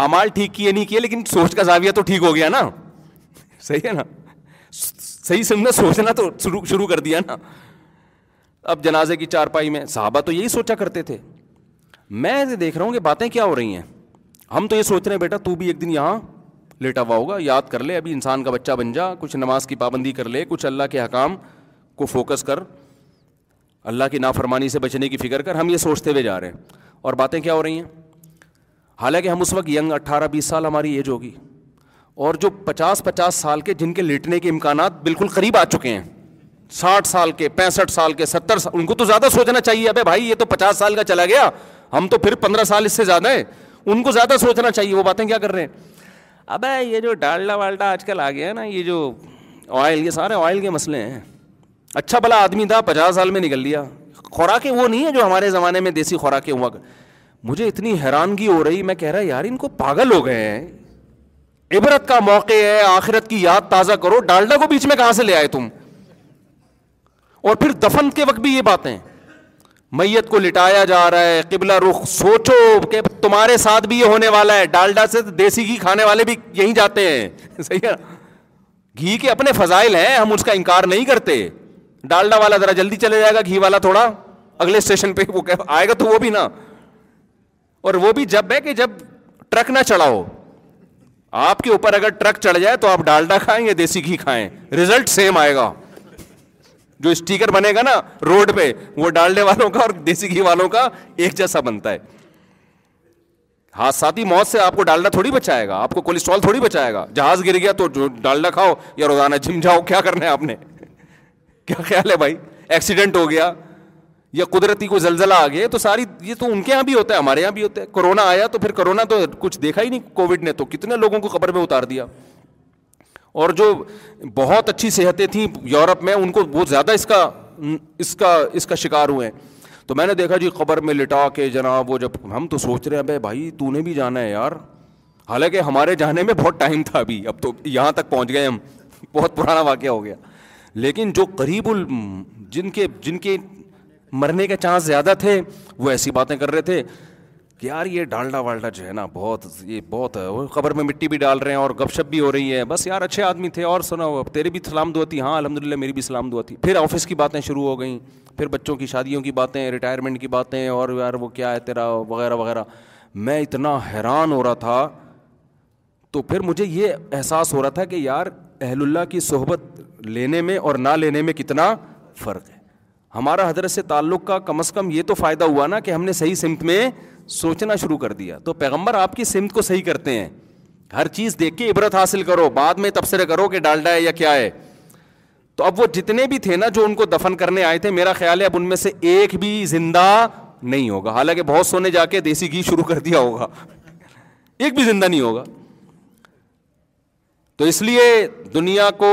اعمال ٹھیک کیے نہیں کیے, لیکن سوچ کا زاویہ تو ٹھیک ہو گیا نا, صحیح ہے نا, صحیح سمجھنا سوچنا تو شروع کر دیا نا. اب جنازے کی چارپائی میں صحابہ تو یہی سوچا کرتے تھے. میں دیکھ رہا ہوں کہ باتیں کیا ہو رہی ہیں. ہم تو یہ سوچ رہے ہیں بیٹا تو بھی ایک دن یہاں لیٹا ہوا ہوگا, یاد کر لے ابھی انسان کا بچہ بن جا, کچھ نماز کی پابندی کر لے, کچھ اللہ کے حکام کو فوکس کر, اللہ کی نافرمانی سے بچنے کی فکر کر. ہم یہ سوچتے ہوئے جا رہے ہیں اور باتیں کیا ہو رہی ہیں. حالانکہ ہم اس وقت ینگ, 18-20 سال ہماری ایج ہوگی, اور جو 50-50 سال کے جن کے لیٹنے کے امکانات بالکل قریب آ چکے ہیں, 60 سال کے, 65 سال کے, 70 سال, ان کو تو زیادہ سوچنا چاہیے. ابے بھائی یہ تو 50 سال کا چلا گیا, ہم تو پھر 15 سال اس سے زیادہ ہیں, ان کو زیادہ سوچنا چاہیے. وہ باتیں کیا کر رہے ہیں. ابے یہ جو ڈالڈا والڈا آج کل آ گیا ہے نا, یہ جو آئل, یہ سارے آئل کے مسئلے ہیں. اچھا بھلا آدمی تھا 50 سال میں نکل لیا. خوراکیں وہ نہیں ہیں جو ہمارے زمانے میں دیسی خوراکیں ہوا. مجھے اتنی حیرانگی ہو رہی, میں کہہ رہا یار ان کو پاگل ہو گئے ہیں. عبرت کا موقع ہے, آخرت کی یاد تازہ کرو. ڈالڈا کو بیچ میں کہاں سے لے آئے تم؟ اور پھر دفن کے وقت بھی یہ باتیں, میت کو لٹایا جا رہا ہے قبلہ رخ. سوچو کہ تمہارے ساتھ بھی یہ ہونے والا ہے. ڈالڈا سے دیسی گھی کھانے والے بھی یہیں جاتے ہیں. صحیح ہے, گھی کے اپنے فضائل ہیں, ہم اس کا انکار نہیں کرتے. ڈالڈا والا ذرا جلدی چلے جائے گا, گھی والا تھوڑا اگلے اسٹیشن پہ وہ آئے گا, تو وہ بھی نا. اور وہ بھی جب ہے کہ جب ٹرک نہ چڑھا ہو آپ کے اوپر. اگر ٹرک چڑھ جائے تو آپ ڈالڈا کھائیں یا دیسی گھی کھائیں, ریزلٹ سیم آئے گا. جو اسٹیکر بنے گا نا روڈ پہ, وہ ڈالڈے والوں کا اور دیسی گھی والوں کا ایک جیسا بنتا ہے. حادثاتی موت سے آپ کو ڈالڈا تھوڑی بچائے گا, آپ کو کولیسٹرول تھوڑی بچائے گا. جہاز گر گیا تو ڈالڈا کھاؤ یا روزانہ جم جاؤ, کیا کرنا ہے آپ نے؟ کیا خیال ہے بھائی؟ ایکسیڈنٹ ہو گیا یا قدرتی کوئی زلزلہ آ گیا تو ساری یہ تو ان کے یہاں بھی ہوتا ہے, ہمارے یہاں بھی ہوتا ہے. کورونا آیا تو پھر کورونا تو کچھ دیکھا ہی نہیں, کووڈ نے تو کتنے لوگوں کو قبر میں اتار دیا. اور جو بہت اچھی صحتیں تھیں یورپ میں, ان کو بہت زیادہ اس کا شکار ہوئے ہیں. تو میں نے دیکھا جی قبر میں لٹا کے جناب وہ, جب ہم تو سوچ رہے ہیں بھائی بھائی تو نے بھی جانا ہے یار, حالانکہ ہمارے جانے میں بہت ٹائم تھا ابھی, اب تو یہاں تک پہنچ گئے ہم, بہت پرانا واقعہ ہو گیا. لیکن جو قریب جن کے مرنے کے چانس زیادہ تھے, وہ ایسی باتیں کر رہے تھے کہ یار یہ ڈالڈا والڈا جو ہے نا بہت ہے, وہ قبر میں مٹی بھی ڈال رہے ہیں اور گپ شپ بھی ہو رہی ہے. بس یار اچھے آدمی تھے, اور سنا ہو تیرے بھی سلام دعا تھی. ہاں الحمدللہ میری بھی سلام دعا تھی. پھر آفس کی باتیں شروع ہو گئیں, پھر بچوں کی شادیوں کی باتیں, ریٹائرمنٹ کی باتیں, اور یار وہ کیا ہے تیرا وغیرہ وغیرہ. میں اتنا حیران ہو رہا تھا. تو پھر مجھے یہ احساس ہو رہا تھا کہ یار اہل اللہ کی صحبت لینے میں اور نہ لینے میں کتنا فرق ہے. ہمارا حضرت سے تعلق کا کم از کم یہ تو فائدہ ہوا نا کہ ہم نے صحیح سمت میں سوچنا شروع کر دیا. تو پیغمبر آپ کی سمت کو صحیح کرتے ہیں, ہر چیز دیکھ کے عبرت حاصل کرو, بعد میں تبصرے کرو کہ ڈالڈا ہے یا کیا ہے. تو اب وہ جتنے بھی تھے نا جو ان کو دفن کرنے آئے تھے, میرا خیال ہے اب ان میں سے ایک بھی زندہ نہیں ہوگا. حالانکہ بہت سونے جا کے دیسی گھی شروع کر دیا ہوگا, ایک بھی زندہ نہیں ہوگا. تو اس لیے دنیا کو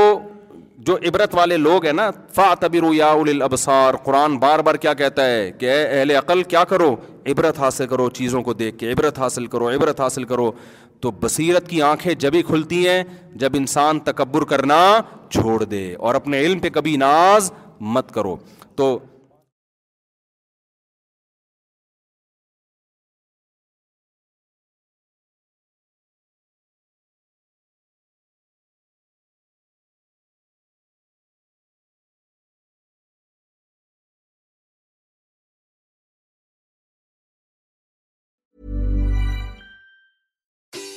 جو عبرت والے لوگ ہیں نا, فاعتبروا یا اولی الابصار, قرآن بار بار کیا کہتا ہے کہ اے اہل عقل کیا کرو, عبرت حاصل کرو, چیزوں کو دیکھ کے عبرت حاصل کرو, عبرت حاصل کرو. تو بصیرت کی آنکھیں جب ہی کھلتی ہیں جب انسان تکبر کرنا چھوڑ دے, اور اپنے علم پہ کبھی ناز مت کرو. تو